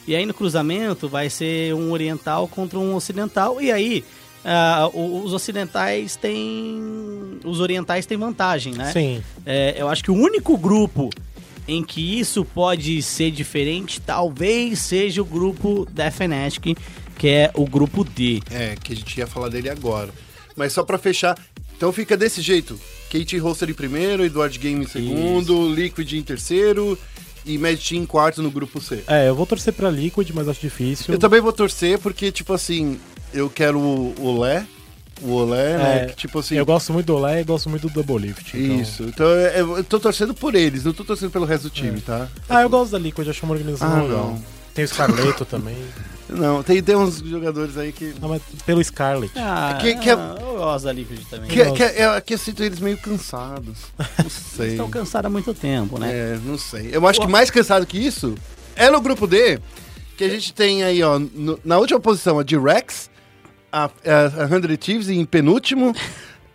E aí no cruzamento vai ser um oriental contra um ocidental. E aí... Uh, os ocidentais têm... Os orientais têm vantagem, né? Sim. É, eu acho que o único grupo em que isso pode ser diferente talvez seja o grupo da Fnatic, que é o grupo D. É, que a gente ia falar dele agora. Mas só pra fechar, então fica desse jeito. K T Holster em primeiro, Edward Game em segundo, isso. Liquid em terceiro... e Magic em quarto no grupo C. É, eu vou torcer pra Liquid, mas acho difícil. Eu também vou torcer porque, tipo assim, eu quero o Olé. O Olé, é, né? Que, tipo assim... Eu gosto muito do Olé e gosto muito do Double Lift. Então... Isso. Então eu, eu tô torcendo por eles, não tô torcendo pelo resto do time, é. tá? Ah, eu gosto da Liquid, acho uma organização legal. Ah, tem o Scarleto também. Não, tem, tem uns jogadores aí que... Não, mas pelo Scarlet. Ah, que, que é... eu gosto da Liquid também. Que, que, é, que eu sinto eles meio cansados. Não sei. Eles estão cansados há muito tempo, né? É, não sei. Eu acho Uou. que mais cansado que isso é no grupo D, que a gente tem aí, ó, no, na última posição, a D-Rex, a, a Hundred Thieves em penúltimo,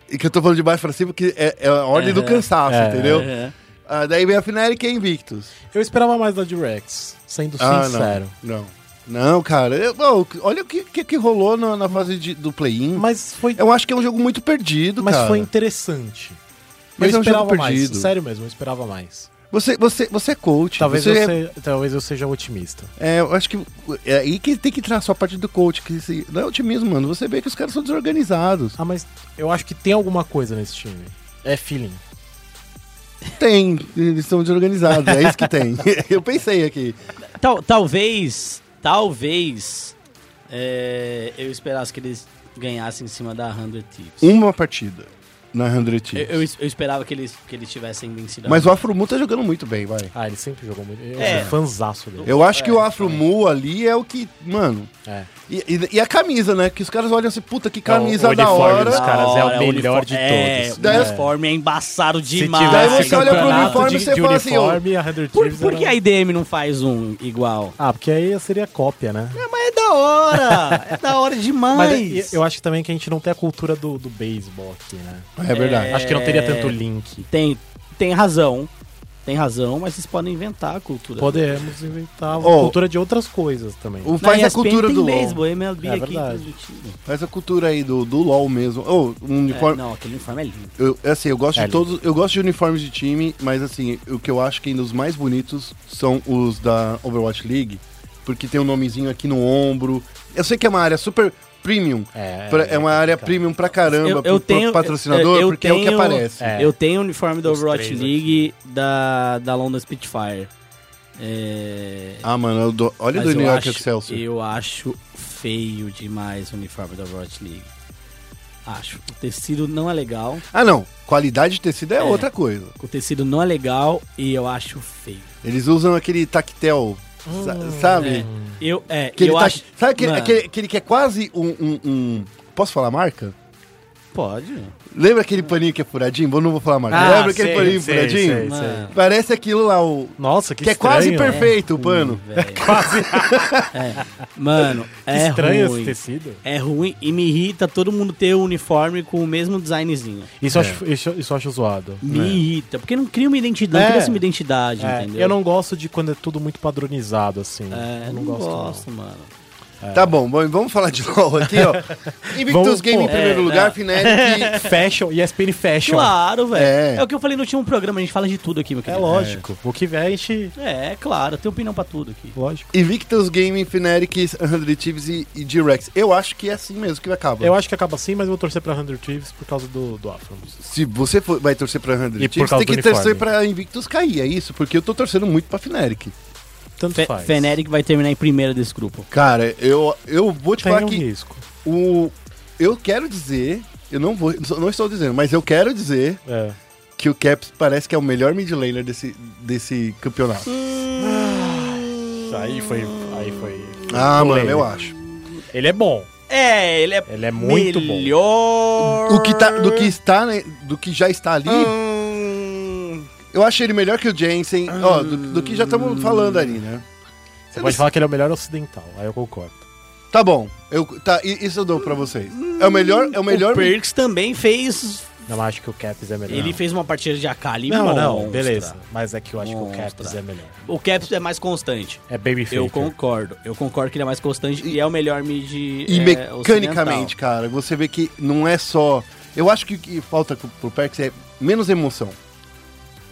e que eu tô falando de baixo pra cima, que é, é a ordem é, do cansaço, é, entendeu? É, é. Ah, daí vem a Fnatic e a Invictus. Eu esperava mais da D-Rex, sendo ah, sincero. Não, não. Não, cara, eu, oh, olha o que, que, que rolou na, na fase de, do play-in. Mas foi... Eu acho que é um jogo muito perdido, mas cara. Mas foi interessante. Mas eu é um esperava mais, perdido. sério mesmo, eu esperava mais. Você, você, você é coach. Talvez, você eu é... Seja, talvez eu seja otimista. É, eu acho que é aí que tem que traçar a parte do coach. Que se, não é otimismo, mano, você vê que os caras são desorganizados. Ah, mas eu acho que tem alguma coisa nesse time. É feeling. Tem, eles são desorganizados, é isso que tem. Eu pensei aqui. Tal, talvez... Talvez é, eu esperasse que eles ganhassem em cima da Hundred Thieves. Uma partida na Hundred Thieves. Eu, eu, eu esperava que eles, que eles tivessem vencido. Mas o Afro Mu tá jogando muito bem, vai. Ah, ele sempre jogou muito. Eu é. sou fanzaço dele. Eu acho é, que o Afro Mu é. ali é o que... Mano... É. E, e, e a camisa, né? Que os caras olham assim, puta, que camisa então, da hora. Os caras é o melhor de todos. O uniforme é embaçado demais. Daí você olha pro uniforme e você fala assim... Por, por que a I D M não faz um igual? Ah, porque aí seria cópia, né? É, mas é da hora. É da hora demais. Mas eu acho também que a gente não tem a cultura do, do beisebol aqui, né? É verdade. É... Acho que não teria tanto link. Tem, tem razão. Tem razão, mas vocês podem inventar a cultura. Podemos do... inventar a oh, cultura de outras coisas também. O faz a cultura do LOL. M L B é aqui, faz a cultura aí do, do LOL mesmo. Oh, um uniforme... é, não, aquele uniforme é lindo. Eu, assim, eu gosto é de lindo. todos, eu gosto de uniformes de time, mas assim, o que eu acho que ainda os mais bonitos são os da Overwatch League, porque tem um nomezinho aqui no ombro. Eu sei que é uma área super premium. É, pra, é uma área cara. premium pra caramba, eu, eu pro tenho, patrocinador, eu, eu porque tenho, é o que aparece. É. Eu tenho o uniforme da Overwatch League da, da London Spitfire. É... Ah, mano, eu do... olha do New York Excelsior. Eu acho feio demais o uniforme da Overwatch League. Acho. O tecido não é legal. Ah, não. Qualidade de tecido é, é outra coisa. O tecido não é legal e eu acho feio. Eles usam aquele tactel... Hum, sabe? É. Eu, é, que eu tá, acho... Sabe aquele, aquele, aquele que é quase um, um, um... Posso falar a marca? Pode. Lembra aquele paninho que é furadinho? Eu não vou falar a marca. Ah, Lembra sei, aquele paninho sei, furadinho? Sei, sei. Parece aquilo lá, o... Nossa, que, que estranho. Que é quase perfeito é. o pano. Hum, quase. é. Mano, que é estranho ruim. Esse tecido. É ruim e me irrita todo mundo ter o uniforme com o mesmo designzinho. Isso eu é. acho, isso, isso acho zoado. Me é. irrita, porque não cria uma identidade, é. não cria uma identidade, é. entendeu? Eu não gosto de quando é tudo muito padronizado, assim. É, eu não, não gosto, gosto não. mano. É. Tá bom, vamos falar de LOL aqui, ó. Invictus Game pô, em primeiro é, lugar, Fnatic... Fashion, E S P N Fashion. Claro, velho. É. é o que eu falei no último programa, a gente fala de tudo aqui, meu querido. É lógico. É. O que vem, a gente... É, claro, tem opinião pra tudo aqui. Lógico. Invictus Game, Fnatic, Hundred Thieves e, e D-Rex. Eu acho que é assim mesmo que acaba. Eu acho que acaba assim, mas eu vou torcer pra Hundred Thieves por causa do, do Afro. Se você for, vai torcer pra Hundred Thieves, tem que uniforme. torcer pra Invictus cair, é isso? Porque eu tô torcendo muito pra Fnatic. Tanto Fe- faz. Fnatic vai terminar em primeira desse grupo. Cara, eu, eu vou te Tem falar um que... risco. O, eu quero dizer... Eu não vou... Não estou dizendo, mas eu quero dizer... É. Que o Caps parece que é o melhor mid laner desse, desse campeonato. Hum... Ah, aí foi... Aí foi... Ah, mano, eu acho. Ele é bom. É, ele é... Ele é muito melhor... bom. O que tá, do que está... Né, do que já está ali... Hum... Eu achei ele melhor que o Jensen, ah, ó, do, do que já estamos falando ali, né? Você eu pode não... falar que ele é o melhor ocidental, aí eu concordo. Tá bom, eu, tá, isso eu dou pra vocês. É o melhor... É o, melhor... o Perks também fez... Não, acho que o Caps é melhor. Ele não. fez uma partida de Akali. Não, monstra. não, beleza. Mas é que eu acho monstra. que o Caps é melhor. O Caps é mais constante. É babyface. Eu concordo. Eu concordo que ele é mais constante e, e é o melhor mid E é, mecanicamente, ocidental. Cara, você vê que não é só... Eu acho que o que falta pro Perks é menos emoção.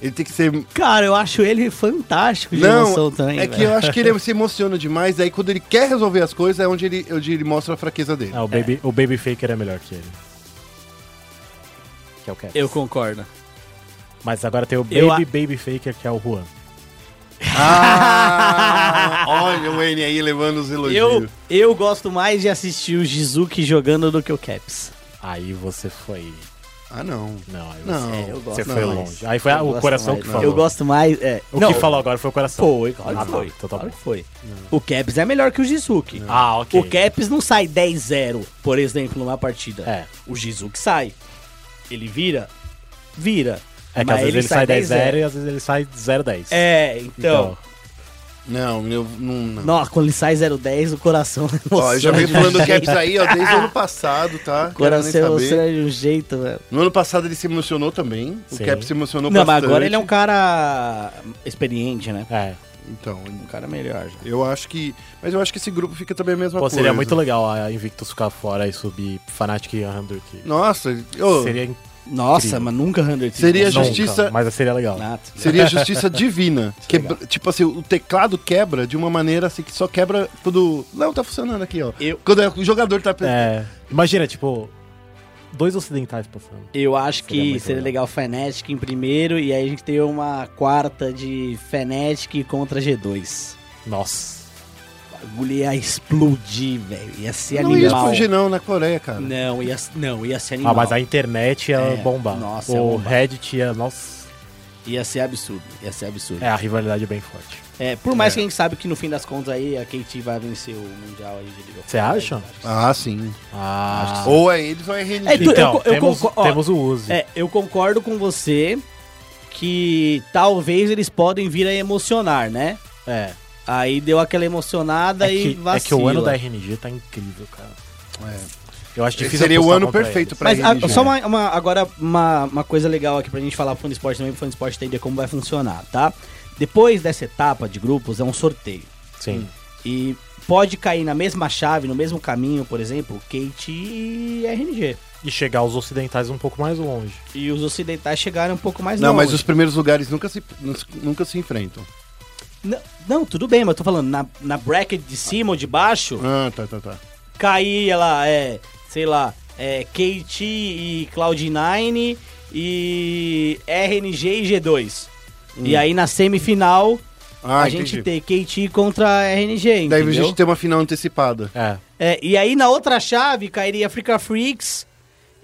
Ele tem que ser... Cara, eu acho ele fantástico de Não, emoção também, é que véio. eu acho que ele se emociona demais, aí quando ele quer resolver as coisas é onde ele, onde ele mostra a fraqueza dele. Ah, o Baby, é. o Baby Faker é melhor que ele. Que é o Caps. Eu concordo. Mas agora tem o Baby, a... Baby Faker, que é o Juan. Ah, olha o N aí levando os elogios. Eu, eu gosto mais de assistir o Jizuki jogando do que o Caps. Aí você foi... Ah, não. Não, eu, não, é, eu gosto você foi mais. Longe. Aí foi eu o coração mais, que falou. Eu gosto mais... É. O não, que eu... falou agora foi o coração. Foi, claro ah, foi. Totalmente foi. Não. O Caps é melhor que o Jizuki. Ah, ok. O Caps não sai dez a zero, por exemplo, numa partida. É. O Jizuki sai. Ele vira? Vira. É que mas às vezes ele sai dez a zero e às vezes ele sai zero a dez. É, então... então... Não, eu não... não. Nossa, quando ele sai zero a dez, o coração... Ó, eu já venho falando do Caps aí, ó, desde o ano passado, tá? O coração é de um jeito, velho. No ano passado ele se emocionou também, sim. O Caps se emocionou não, bastante. Não, mas agora ele é um cara experiente, né? É. Então, um cara melhor já. Eu acho que... Mas eu acho que esse grupo fica também a mesma Pô, coisa. Seria muito legal a Invictus ficar fora e subir Fnatic e Hamburg. Nossa, eu... Seria incrível. Nossa, Cri... mas nunca Hunter. Seria justiça... Nunca, mas seria legal. Nato. Seria justiça divina. Quebra... Legal. Tipo assim, o teclado quebra de uma maneira assim que só quebra quando... Não, tá funcionando aqui, ó. Eu... Quando o jogador tá... É... Imagina, tipo, dois ocidentais passando. Eu acho seria que seria legal. legal Fnatic em primeiro e aí a gente tem uma quarta de Fnatic contra G dois. Nossa. O bagulho ia explodir, velho. Ia ser não animal. Não ia explodir não, na Coreia, cara. Não, ia, não, ia ser animal. Ah, mas a internet ia é, bombar. Nossa, o bombar. Reddit ia... Nossa. Ia ser absurdo, ia ser absurdo. É, a rivalidade é bem forte. É, por mais é. que a gente sabe que no fim das contas aí a K T vai vencer o Mundial aí de Liga. Você acha? Aí, ah, sim. Ah. Sim. Ou é eles ou é R N G. É, tu, então, eu, eu temos, ó, temos o uso. É, eu concordo com você que talvez eles podem vir a emocionar, né? É. Aí deu aquela emocionada é que, e vacila. É que o ano da R N G tá incrível, cara. É. Eu acho difícil. Seria o ano perfeito pra eles. Mas R N G. A, só uma, uma, agora uma, uma coisa legal aqui pra gente falar pro Fã do Esporte também, pro Fã do Esporte entender como vai funcionar, tá? Depois dessa etapa de grupos é um sorteio. Sim. E pode cair na mesma chave, no mesmo caminho, por exemplo, Kate e R N G. E chegar os ocidentais um pouco mais longe. E os ocidentais chegaram um pouco mais não, longe. Não, mas os primeiros lugares nunca se, nunca se enfrentam. Não, não, tudo bem, mas eu tô falando, na, na bracket de cima ou de baixo... Ah, tá, tá, tá. Caía lá, é, sei lá, é, K T e Cloud nine e R N G e G dois. Hum. E aí na semifinal, ah, a entendi. gente tem K T contra R N G, entendeu? Daí a gente tem uma final antecipada. É. É, e aí na outra chave cairia Afreeca Freecs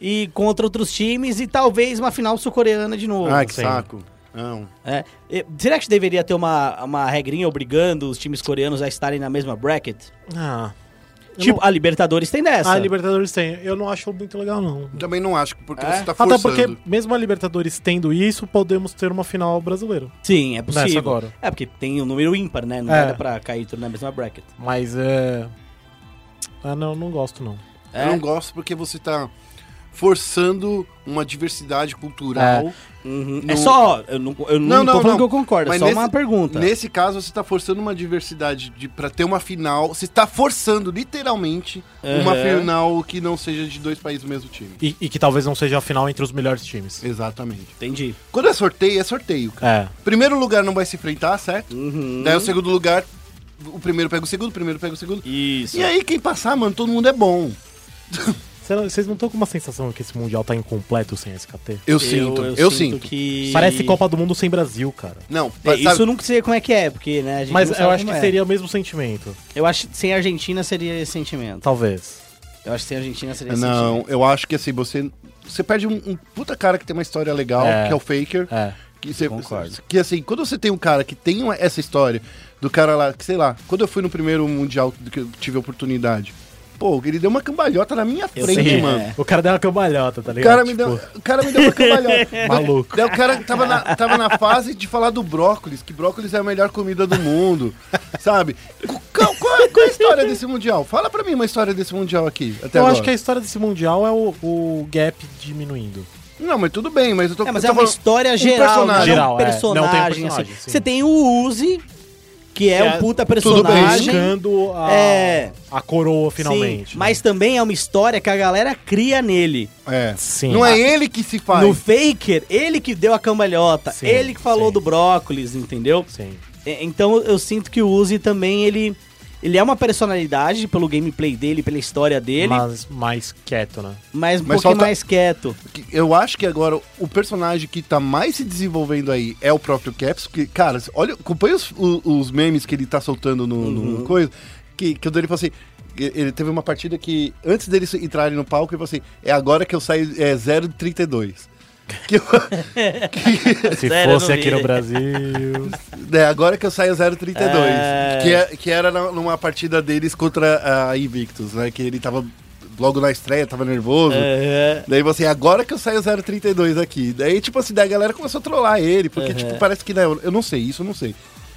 e contra outros times e talvez uma final sul-coreana de novo. Ah, que saco. Não. É. Será que deveria ter uma, uma regrinha obrigando os times coreanos a estarem na mesma bracket? Ah. Tipo, não... a Libertadores tem dessa. A Libertadores tem. Eu não acho muito legal, não. Também não acho, porque é? você tá forçando. Até porque, mesmo a Libertadores tendo isso, podemos ter uma final brasileira. Sim, é possível. Nessa agora. É, porque tem um número ímpar, né? Não é. dá pra cair tudo na mesma bracket. Mas é... Ah, não, não gosto, não. É? Eu não gosto porque você tá... forçando uma diversidade cultural. É, uhum. no... é só... Eu não, eu não, não tô não, falando não. que eu concordo, mas é só nesse, uma pergunta. Nesse caso, você tá forçando uma diversidade de, pra ter uma final... Você tá forçando, literalmente, uhum. uma final que não seja de dois países do mesmo time. E, e que talvez não seja a final entre os melhores times. Exatamente. Entendi. Quando é sorteio, é sorteio, cara. É. Primeiro lugar não vai se enfrentar, certo? Uhum. Daí o segundo lugar... O primeiro pega o segundo, o primeiro pega o segundo. Isso. E aí quem passar, mano, todo mundo é bom. Vocês não estão com uma sensação que esse Mundial tá incompleto sem S K T? Eu sinto, eu, eu, eu sinto. sinto. Que... Parece Copa do Mundo sem Brasil, cara. Não, é, isso eu nunca sei como é que é, porque, né, a gente Mas eu acho que é. seria o mesmo sentimento. Eu acho que sem Argentina seria esse sentimento. Talvez. Eu acho que sem Argentina seria esse não, sentimento. Não, eu acho que assim, você, você perde um, um puta cara que tem uma história legal, é, que é o Faker. É. Que, você, que assim, quando você tem um cara que tem uma, essa história, do cara lá, que sei lá, quando eu fui no primeiro Mundial que eu tive a oportunidade. Pô, ele deu uma cambalhota na minha frente, sei, mano. É. O cara deu uma cambalhota, tá ligado? O cara me, tipo... deu, o cara me deu uma cambalhota. Maluco. Daí o cara tava na, tava na fase de falar do brócolis, que brócolis é a melhor comida do mundo, sabe? Qual, qual, qual é a história desse Mundial? Fala pra mim uma história desse Mundial aqui, até Eu agora. acho que a história desse Mundial é o, o gap diminuindo. Não, mas tudo bem, mas eu tô... É, mas eu tô é uma história um geral, personagem. geral, é um personagem. É. Não tem um personagem, assim. Você tem o Uzi... Que é, é um puta personagem. Tudo bem. A, é. a coroa, finalmente. Sim, né? Mas também é uma história que a galera cria nele. É. Sim. Não a, é ele que se faz. No Faker, ele que deu a cambalhota. Sim, ele que falou sim. do brócolis, entendeu? Sim. É, então eu sinto que o Uzi também, ele... Ele é uma personalidade pelo gameplay dele, pela história dele. Mas mais quieto, né? Mas um Mas pouquinho falta... mais quieto. Eu acho que agora o personagem que tá mais se desenvolvendo aí é o próprio Caps. Porque, cara, olha, acompanha os, os memes que ele tá soltando no, uhum. no coisa. Que, que o dele fala assim... Ele teve uma partida que, antes deles entrarem no palco, ele falou assim, é agora que eu saio é, zero trinta e dois. Que eu, que... Se Sério, fosse aqui no Brasil... É, agora que eu saio zero trinta e dois. É... Que, é, que era numa partida deles contra a Invictus, né? Que ele tava... Logo na estreia, tava nervoso. Uhum. Daí você, assim, agora que eu saio zero trinta e dois aqui. Daí, tipo assim, daí a galera começou a trollar ele. Porque, uhum. tipo, parece que... Na, eu não sei, isso eu não sei.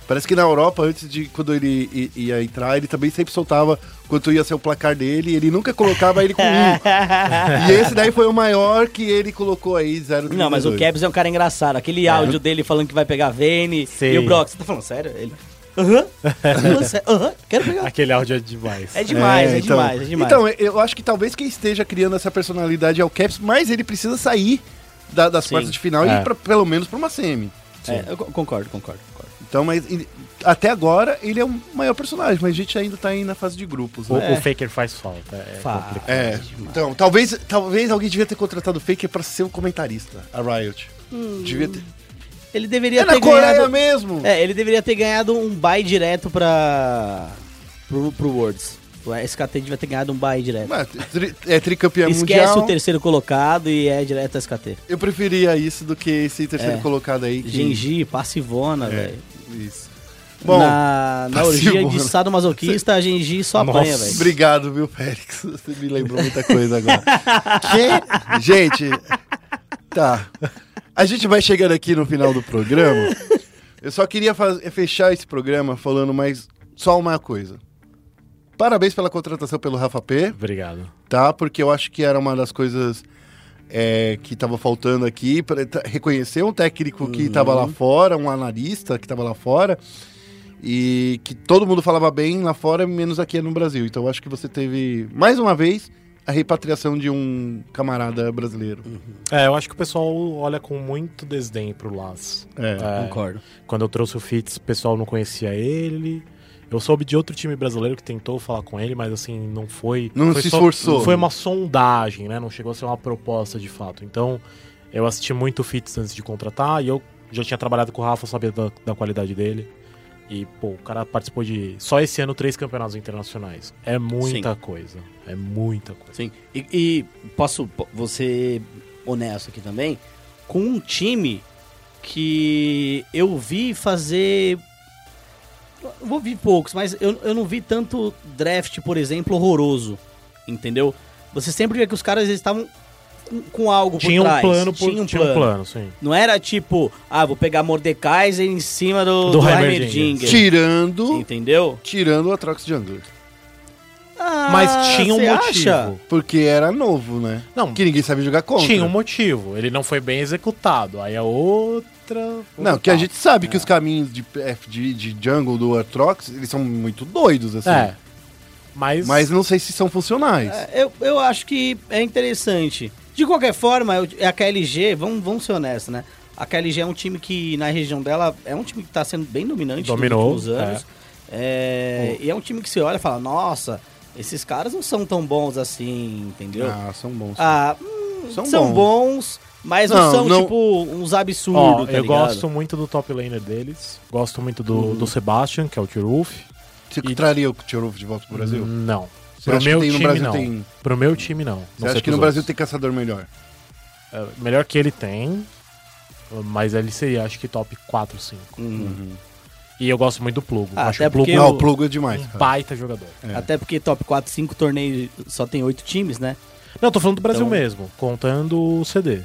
Parece que na Europa, antes de quando ele ia entrar, ele também sempre soltava quanto ia ser o placar dele, ele nunca colocava ele com um. E esse daí foi o maior que ele colocou aí, zero. Não, mas o Caps é um cara engraçado. Aquele é. áudio dele falando que vai pegar a Vayne. Sei. E o Brock, você tá falando sério? Ele... Aham, uhum. uhum. quero pegar. Aquele áudio é demais. É demais, é, é então, demais, é demais. Então, eu acho que talvez quem esteja criando essa personalidade é o Caps, mas ele precisa sair da, das Sim. quartas de final é. e ir pra, pelo menos pra uma semi. É, eu concordo, concordo. Então, mas ele, até agora ele é o maior personagem, mas a gente ainda tá aí na fase de grupos. Né? O, é. o Faker faz falta. É, Fa é. Então, talvez, talvez alguém devia ter contratado o Faker pra ser o um comentarista, a Riot. Hum. Devia ter... Ele deveria é ter na Coreia ganhado... mesmo! É, ele deveria ter ganhado um bye direto pra... pro, pro Worlds. O S K T devia ter ganhado um bye direto. Mas, tri, é tricampeão mundial. Esquece o terceiro colocado e é direto a S K T. Eu preferia isso do que esse terceiro é. colocado aí. Que... Genji, Passivona, é. velho. Isso. Bom, na, na orgia de sadomasoquista, a Genji só apanha, velho. Obrigado, viu, Félix? Você me lembrou muita coisa agora. que... Gente, tá. A gente vai chegando aqui no final do programa. Eu só queria faz... fechar esse programa falando mais só uma coisa. Parabéns pela contratação pelo Rafa P. Obrigado. Tá, porque eu acho que era uma das coisas... É, que estava faltando aqui, pra, reconhecer um técnico uhum. que estava lá fora, um analista que estava lá fora, e que todo mundo falava bem lá fora, menos aqui no Brasil. Então eu acho que você teve, mais uma vez, a repatriação de um camarada brasileiro. Uhum. É, eu acho que o pessoal olha com muito desdém pro Laz. É, é, concordo. Quando eu trouxe o Fitz, o pessoal não conhecia ele... Eu soube de outro time brasileiro que tentou falar com ele, mas assim, não foi... Não foi se só, esforçou. Foi uma sondagem, né? Não chegou a ser uma proposta de fato. Então, eu assisti muito o Fitz antes de contratar e eu já tinha trabalhado com o Rafa, sabia da, da qualidade dele. E, pô, o cara participou de... Só esse ano, três campeonatos internacionais. É muita Sim. coisa. É muita coisa. Sim. E, e posso ser honesto aqui também? Com um time que eu vi fazer... Vou vir poucos, mas eu, eu não vi tanto draft, por exemplo, horroroso. Entendeu? Você sempre vê que os caras eles estavam com, com algo tinha por trás. Um plano por, tinha um tinha plano. Tinha um plano, sim. Não era tipo, ah, vou pegar Mordekaiser em cima do, do, do Heimerdinger. Tirando... Entendeu? Tirando o Atrox Jungler. Ah, mas tinha um motivo. Acha? Porque era novo, né? Não, que ninguém sabia jogar contra. Tinha um motivo. Ele não foi bem executado. Aí a outra... Não, que a gente sabe é. que os caminhos de, de, de jungle do Atrox, eles são muito doidos, assim. É, mas... mas não sei se são funcionais. É, eu, eu acho que é interessante. De qualquer forma, eu, a K L G, vamos, vamos ser honestos, né? A K L G é um time que, na região dela, é um time que tá sendo bem dominante Dominou, nos últimos anos. É. É, hum. E é um time que você olha e fala, nossa, esses caras não são tão bons assim, entendeu? Ah, são bons. Ah, hum, são, são bons... bons Mas não, não são, não... tipo, uns absurdos, oh, tá eu ligado? Gosto muito do top laner deles. Gosto muito do, uhum. do Sebastian, que é o Tiruf. Você e... traria o Tiruf de volta pro Brasil? Não. Você pro meu que tem, time, no Brasil não. Tem... Pro meu time, não. Você não acha que no Brasil outros. Tem caçador melhor? É, melhor que ele tem, mas ele seria, acho que, top quatro, cinco. Uhum. Uhum. E eu gosto muito do Plugo. Ah, acho até o Plugo, não, o Plugo é demais. Um cara. Baita jogador. É. Até porque top quatro, cinco torneio só tem oito times, né? Não, tô falando do Brasil então... mesmo, contando o C D.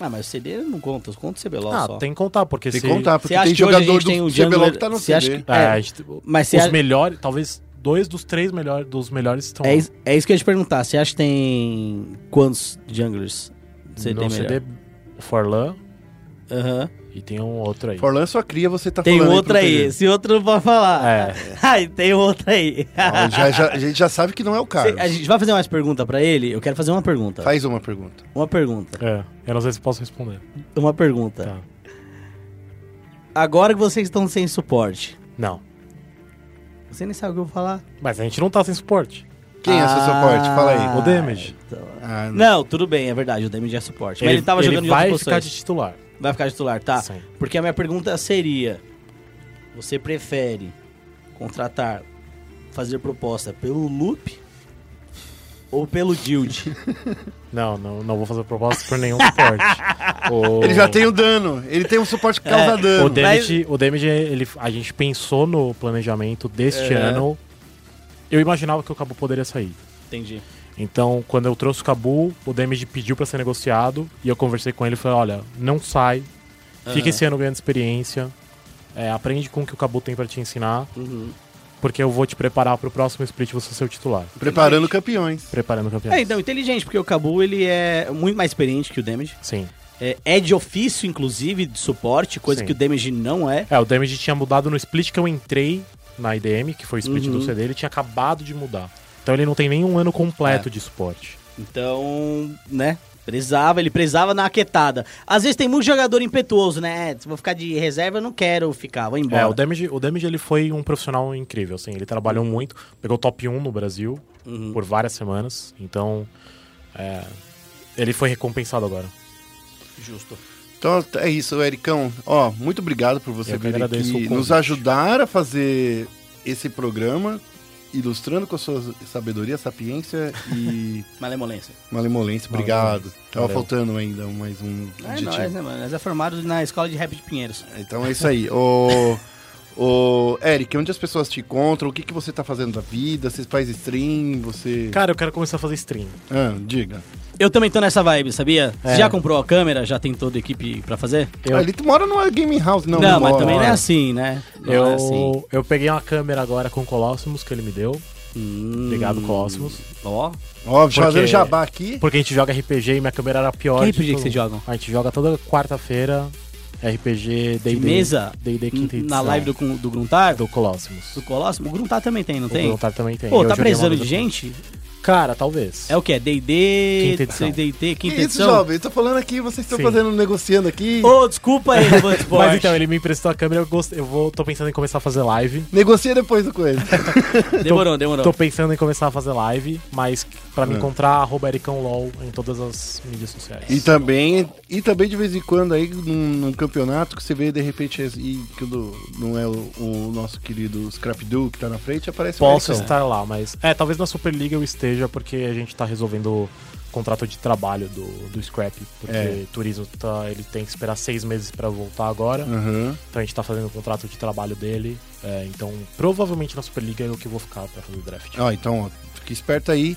Ah, mas o C D não conta, conta o C B L O L ah, só. Ah, tem que contar, porque tem se... Tem que contar, porque tem jogador do tem o C B L O L que tá no C D. Que, é, é, gente, mas os a... melhores, talvez dois dos três melhores, dos melhores estão... É, é isso que eu ia te perguntar, você acha que tem quantos junglers você tem melhor? No C D, o Forlan. Aham. Uh-huh. E tem um outro aí. Forlan só cria, você tá tem falando. Tem outro aí, aí esse outro não pode falar. É. Ai, tem outro aí. Não, já, já, a gente já sabe que não é o Carlos. A gente vai fazer mais pergunta pra ele? Eu quero fazer uma pergunta. Faz uma pergunta. Uma pergunta. É, eu não sei se posso responder. Uma pergunta. Tá. Agora que vocês estão sem suporte. Não. Você nem sabe o que eu vou falar. Mas a gente não tá sem suporte. Quem ah, é seu suporte? Fala aí. O Damage. Então, ah, não. não, tudo bem, é verdade. O Damage é suporte. Ele, mas ele tava ele jogando em outras posições. Vai ficar de titular. Vai ficar de titular, tá? Sim. Porque a minha pergunta seria... Você prefere contratar, fazer proposta pelo Loop ou pelo Guild? Não, não, não vou fazer proposta por nenhum suporte. o... Ele já tem o dano. Ele tem um suporte que causa é, dano. O Damage, mas... o Damage ele, a gente pensou no planejamento deste é. ano. Eu imaginava que o Cabu poderia sair. Entendi. Então, quando eu trouxe o Cabu, o Damage pediu pra ser negociado. E eu conversei com ele e falei, olha, não sai. Uhum. Fica esse ano ganhando experiência. É, aprende com o que o Cabu tem pra te ensinar. Uhum. Porque eu vou te preparar pro próximo split você ser o titular. Preparando campeões. Preparando campeões. É, então, inteligente, porque o Cabu, ele é muito mais experiente que o Damage. Sim. É, é de ofício, inclusive, de suporte, coisa Sim. que o Damage não é. É, o Damage tinha mudado no split que eu entrei na I D M, que foi o split uhum. do C D, ele tinha acabado de mudar. Então ele não tem nenhum ano completo é. de suporte. Então, né... Precisava, ele precisava dar uma quietada. Às vezes tem muito jogador impetuoso, né? Se vou ficar de reserva, eu não quero ficar, vou embora. É, o Damage, o Damage ele foi um profissional incrível, assim. Ele trabalhou uhum. muito, pegou top um no Brasil uhum. por várias semanas. Então, é, ele foi recompensado agora. Justo. Então é isso, Ericão. Ó, muito obrigado por você vir aqui nos ajudar a fazer esse programa. Ilustrando com a sua sabedoria, sapiência e... Malemolência. Malemolência, obrigado. Tava Valeu. faltando ainda mais um adjetivo. É nóis, né, mano? Nós é formado na escola de rap de Pinheiros. Então é isso aí. Ô, ô, Eric, onde as pessoas te encontram? O que, que você tá fazendo da vida? Você faz stream? Você... Cara, eu quero começar a fazer stream. Ah, diga. Eu também tô nessa vibe, sabia? É. Você já comprou a câmera? Já tem toda a equipe pra fazer? Eu... Ah, ele mora numa gaming house, não. Não, não mas mora. também não é assim, né? Não eu... é assim. Eu peguei uma câmera agora com o Colossus que ele me deu. Hum... Obrigado, Colossus. Ó. Ó, fazendo jabá aqui. Porque a gente joga R P G e minha câmera era pior. Que R P G tipo... que vocês jogam? A gente joga toda quarta-feira. R P G, D e D. De mesa? D e D quinta edição. Na live do, do Gruntar? Do Colossus. Do Colossus? O Gruntar também tem, não o tem? O Gruntar também tem. Pô, eu tá precisando de gente? Coisa. Cara, talvez. É o quê? D e D, quinta edição. D e D, quinta edição? Isso, jovem. Eu tô falando aqui, vocês estão fazendo, negociando aqui. Ô, oh, desculpa aí, mas então, ele me emprestou a câmera, eu, gost... eu vou... tô pensando em começar a fazer live. Negocia depois do coisa. Demorou, demorou. Tô pensando em começar a fazer live, mas pra me hum. encontrar, arroba ericãolol em todas as mídias sociais. E também, e também de vez em quando aí, num, num campeonato que você vê de repente, e que do, não é o, o nosso querido Scrapdu que tá na frente, aparece o Posso Ericão. estar lá, mas... É, talvez na Superliga eu esteja porque a gente tá resolvendo o contrato de trabalho do, do Scrap, porque é. turismo tá, ele tem que esperar seis meses pra voltar agora, uhum. então a gente tá fazendo o contrato de trabalho dele, é, então provavelmente na Superliga é eu que vou ficar pra fazer o draft. Ah, então fique esperto aí,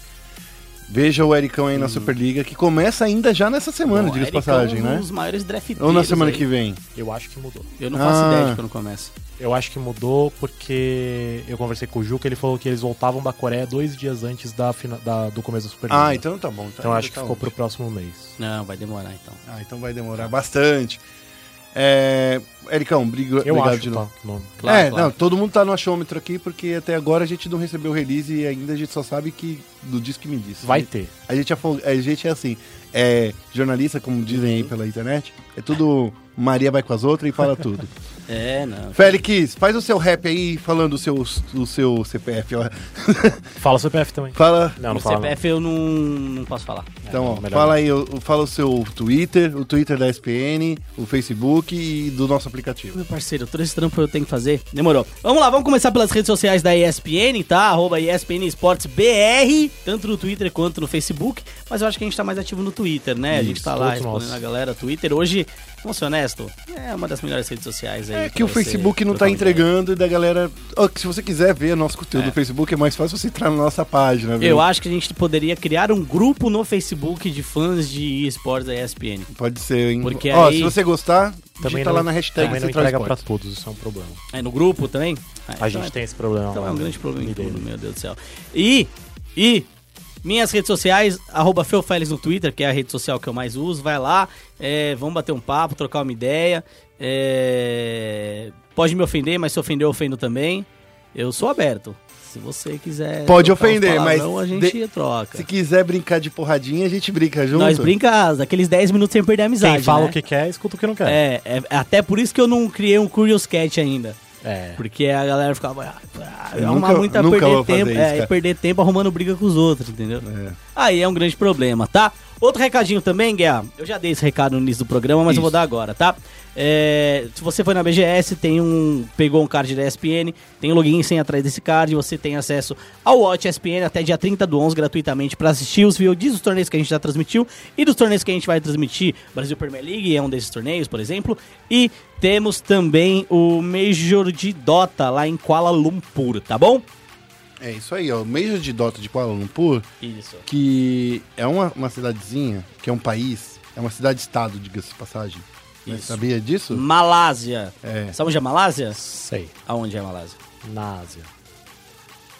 veja o Ericão aí hum. na Superliga, que começa ainda já nessa semana, diga-se passagem, né? É um dos maiores drafteiros. Ou na semana aí. que vem? Eu acho que mudou. Eu não ah. faço ideia de quando começa. Eu acho que mudou porque eu conversei com o Juca, ele falou que eles voltavam da Coreia dois dias antes da, fina, da, do começo da Superliga. Ah, então tá bom. Tá então acho que tá ficou onde? pro próximo mês. Não, vai demorar então. Ah, então vai demorar bastante. É... Ericão, briga... eu obrigado acho, de novo. Tá, claro, é, claro. Não, todo mundo tá no achômetro aqui porque até agora a gente não recebeu o release e ainda a gente só sabe que do disco que me disse. Vai ter. A gente, a gente é assim, é jornalista, como dizem uhum. aí pela internet, é tudo Maria vai com as outras e fala tudo. É, não. Félix, faz o seu rap aí falando o seu, o seu C P F. Ó. Fala o C P F também. Fala. Não, não o fala, C P F não. eu não, não posso falar. Então, é, ó, fala aí, eu, fala o seu Twitter, o Twitter da E S P N, o Facebook e do nosso aplicativo. Meu parceiro, todo esse trampo eu tenho que fazer. Demorou. Vamos lá, vamos começar pelas redes sociais da E S P N, tá? Arroba E S P N Esportes B R, tanto no Twitter quanto no Facebook. Mas eu acho que a gente tá mais ativo no Twitter, né? Isso, a gente tá lá respondendo nosso. a galera. Twitter hoje, vamos ser honesto, é uma das melhores redes sociais aí. É que o Facebook não tá entregando e da galera... Oh, se você quiser ver nosso conteúdo é. no Facebook, é mais fácil você entrar na nossa página. Viu? Eu acho que a gente poderia criar um grupo no Facebook de fãs de esportes da E S P N. Pode ser, hein? Porque oh, aí... Se você gostar, também digita não, lá na hashtag. Também não entrega pra todos, isso é um problema. É no grupo também? É, a então gente é... tem esse problema. Então é um grande problema em tudo, meu Deus do céu. E... e... minhas redes sociais, arroba feofélix no Twitter, que é a rede social que eu mais uso. Vai lá, é, vamos bater um papo, trocar uma ideia. É, pode me ofender, mas se ofender, eu ofendo também. Eu sou aberto. Se você quiser... Pode ofender, palavrão, mas... a gente de... troca. Se quiser brincar de porradinha, a gente brinca junto. Nós brincamos aqueles dez minutos sem perder a amizade, Quem fala né? o que quer, escuta o que não quer. É, é, até por isso que eu não criei um Curious Cat ainda. É. Porque a galera ficava... Ah, eu nunca, muito a nunca perder vou tempo, fazer isso, é, cara. Perder tempo arrumando briga com os outros, entendeu? É. Aí é um grande problema, tá? Outro recadinho também, Guerra. Eu já dei esse recado no início do programa, mas isso. eu vou dar agora, tá? É, se você foi na B G S, tem um, pegou um card da E S P N, tem um login e senha atrás desse card, você tem acesso ao Watch E S P N até dia trinta do onze gratuitamente para assistir os V O Ds dos torneios que a gente já transmitiu e dos torneios que a gente vai transmitir. Brasil Premier League é um desses torneios, por exemplo. E temos também o Major de Dota lá em Kuala Lumpur, tá bom? É isso aí, ó. O Major de Dota de Kuala Lumpur, isso. que é uma, uma cidadezinha, que é um país, é uma cidade-estado, diga-se de passagem. Né? Sabia disso? Malásia. É. Sabe onde é Malásia? Sei. Aonde é Malásia? Na Ásia.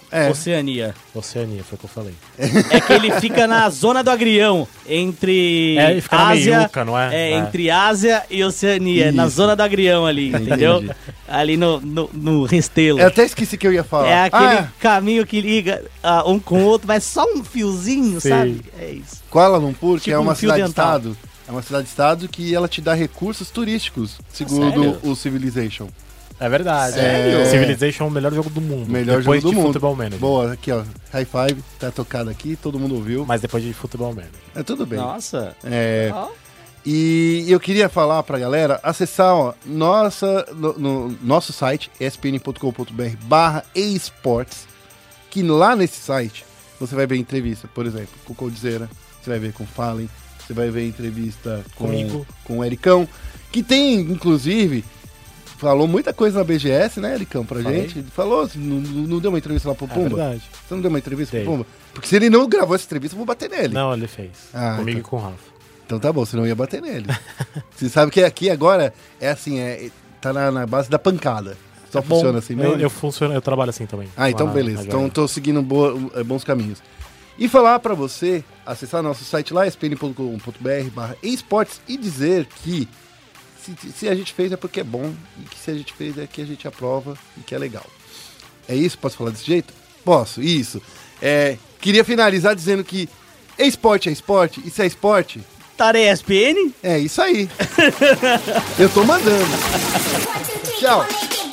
É. Oceania. Oceania, foi o que eu falei. É que ele fica na zona do agrião, entre é, ele fica Ásia, na meiuca, não é? É, é? Entre Ásia e Oceania, isso. na zona do agrião ali, entendeu? Entendi. Ali no, no, no Restelo. Eu até esqueci que eu ia falar. É aquele ah, é. caminho que liga uh, um com o outro, mas só um fiozinho, Sim. sabe? É isso. Kuala Lumpur, tipo que é uma um cidade-estado. É uma cidade-estado que ela te dá recursos turísticos, segundo ah, o Civilization. É verdade. É... Civilization é o melhor jogo do mundo. Melhor depois jogo do mundo. Futebol Manager. Boa, aqui ó, high five, tá tocado aqui, todo mundo ouviu. Mas depois de Futebol Manager. É tudo bem. Nossa. É... Oh. E eu queria falar pra galera acessar ó, nossa, no, no nosso site, e s p n ponto com ponto b r barra esports, que lá nesse site você vai ver entrevista, por exemplo, com o Coldzera, você vai ver com o Fallen, você vai ver entrevista comigo, com, com o Ericão, que tem, inclusive... Falou muita coisa na B G S, né, Ericão, pra Falei. gente. Falou, não, não deu uma entrevista lá pro Pumba? É verdade. Você não deu uma entrevista Dei. pro Pumba? Porque se ele não gravou essa entrevista, eu vou bater nele. Não, ele fez. Ah, Comigo então. e com o Rafa. Então tá bom, senão eu ia bater nele. Você sabe que aqui agora é assim, é, tá na, na base da pancada. Só é funciona bom, assim mesmo? Eu, eu, funciono, eu trabalho assim também. Ah, então lá, beleza. Então tô seguindo boa, bons caminhos. E falar pra você acessar nosso site lá, e s p n ponto com ponto b r barra esportes, e dizer que Se, se a gente fez é porque é bom, e que se a gente fez é que a gente aprova e que é legal. É isso? Posso falar desse jeito? Posso, isso. É, queria finalizar dizendo que esporte é esporte, e se é esporte... Tarei E S P N? É isso aí. Eu tô mandando. Tchau.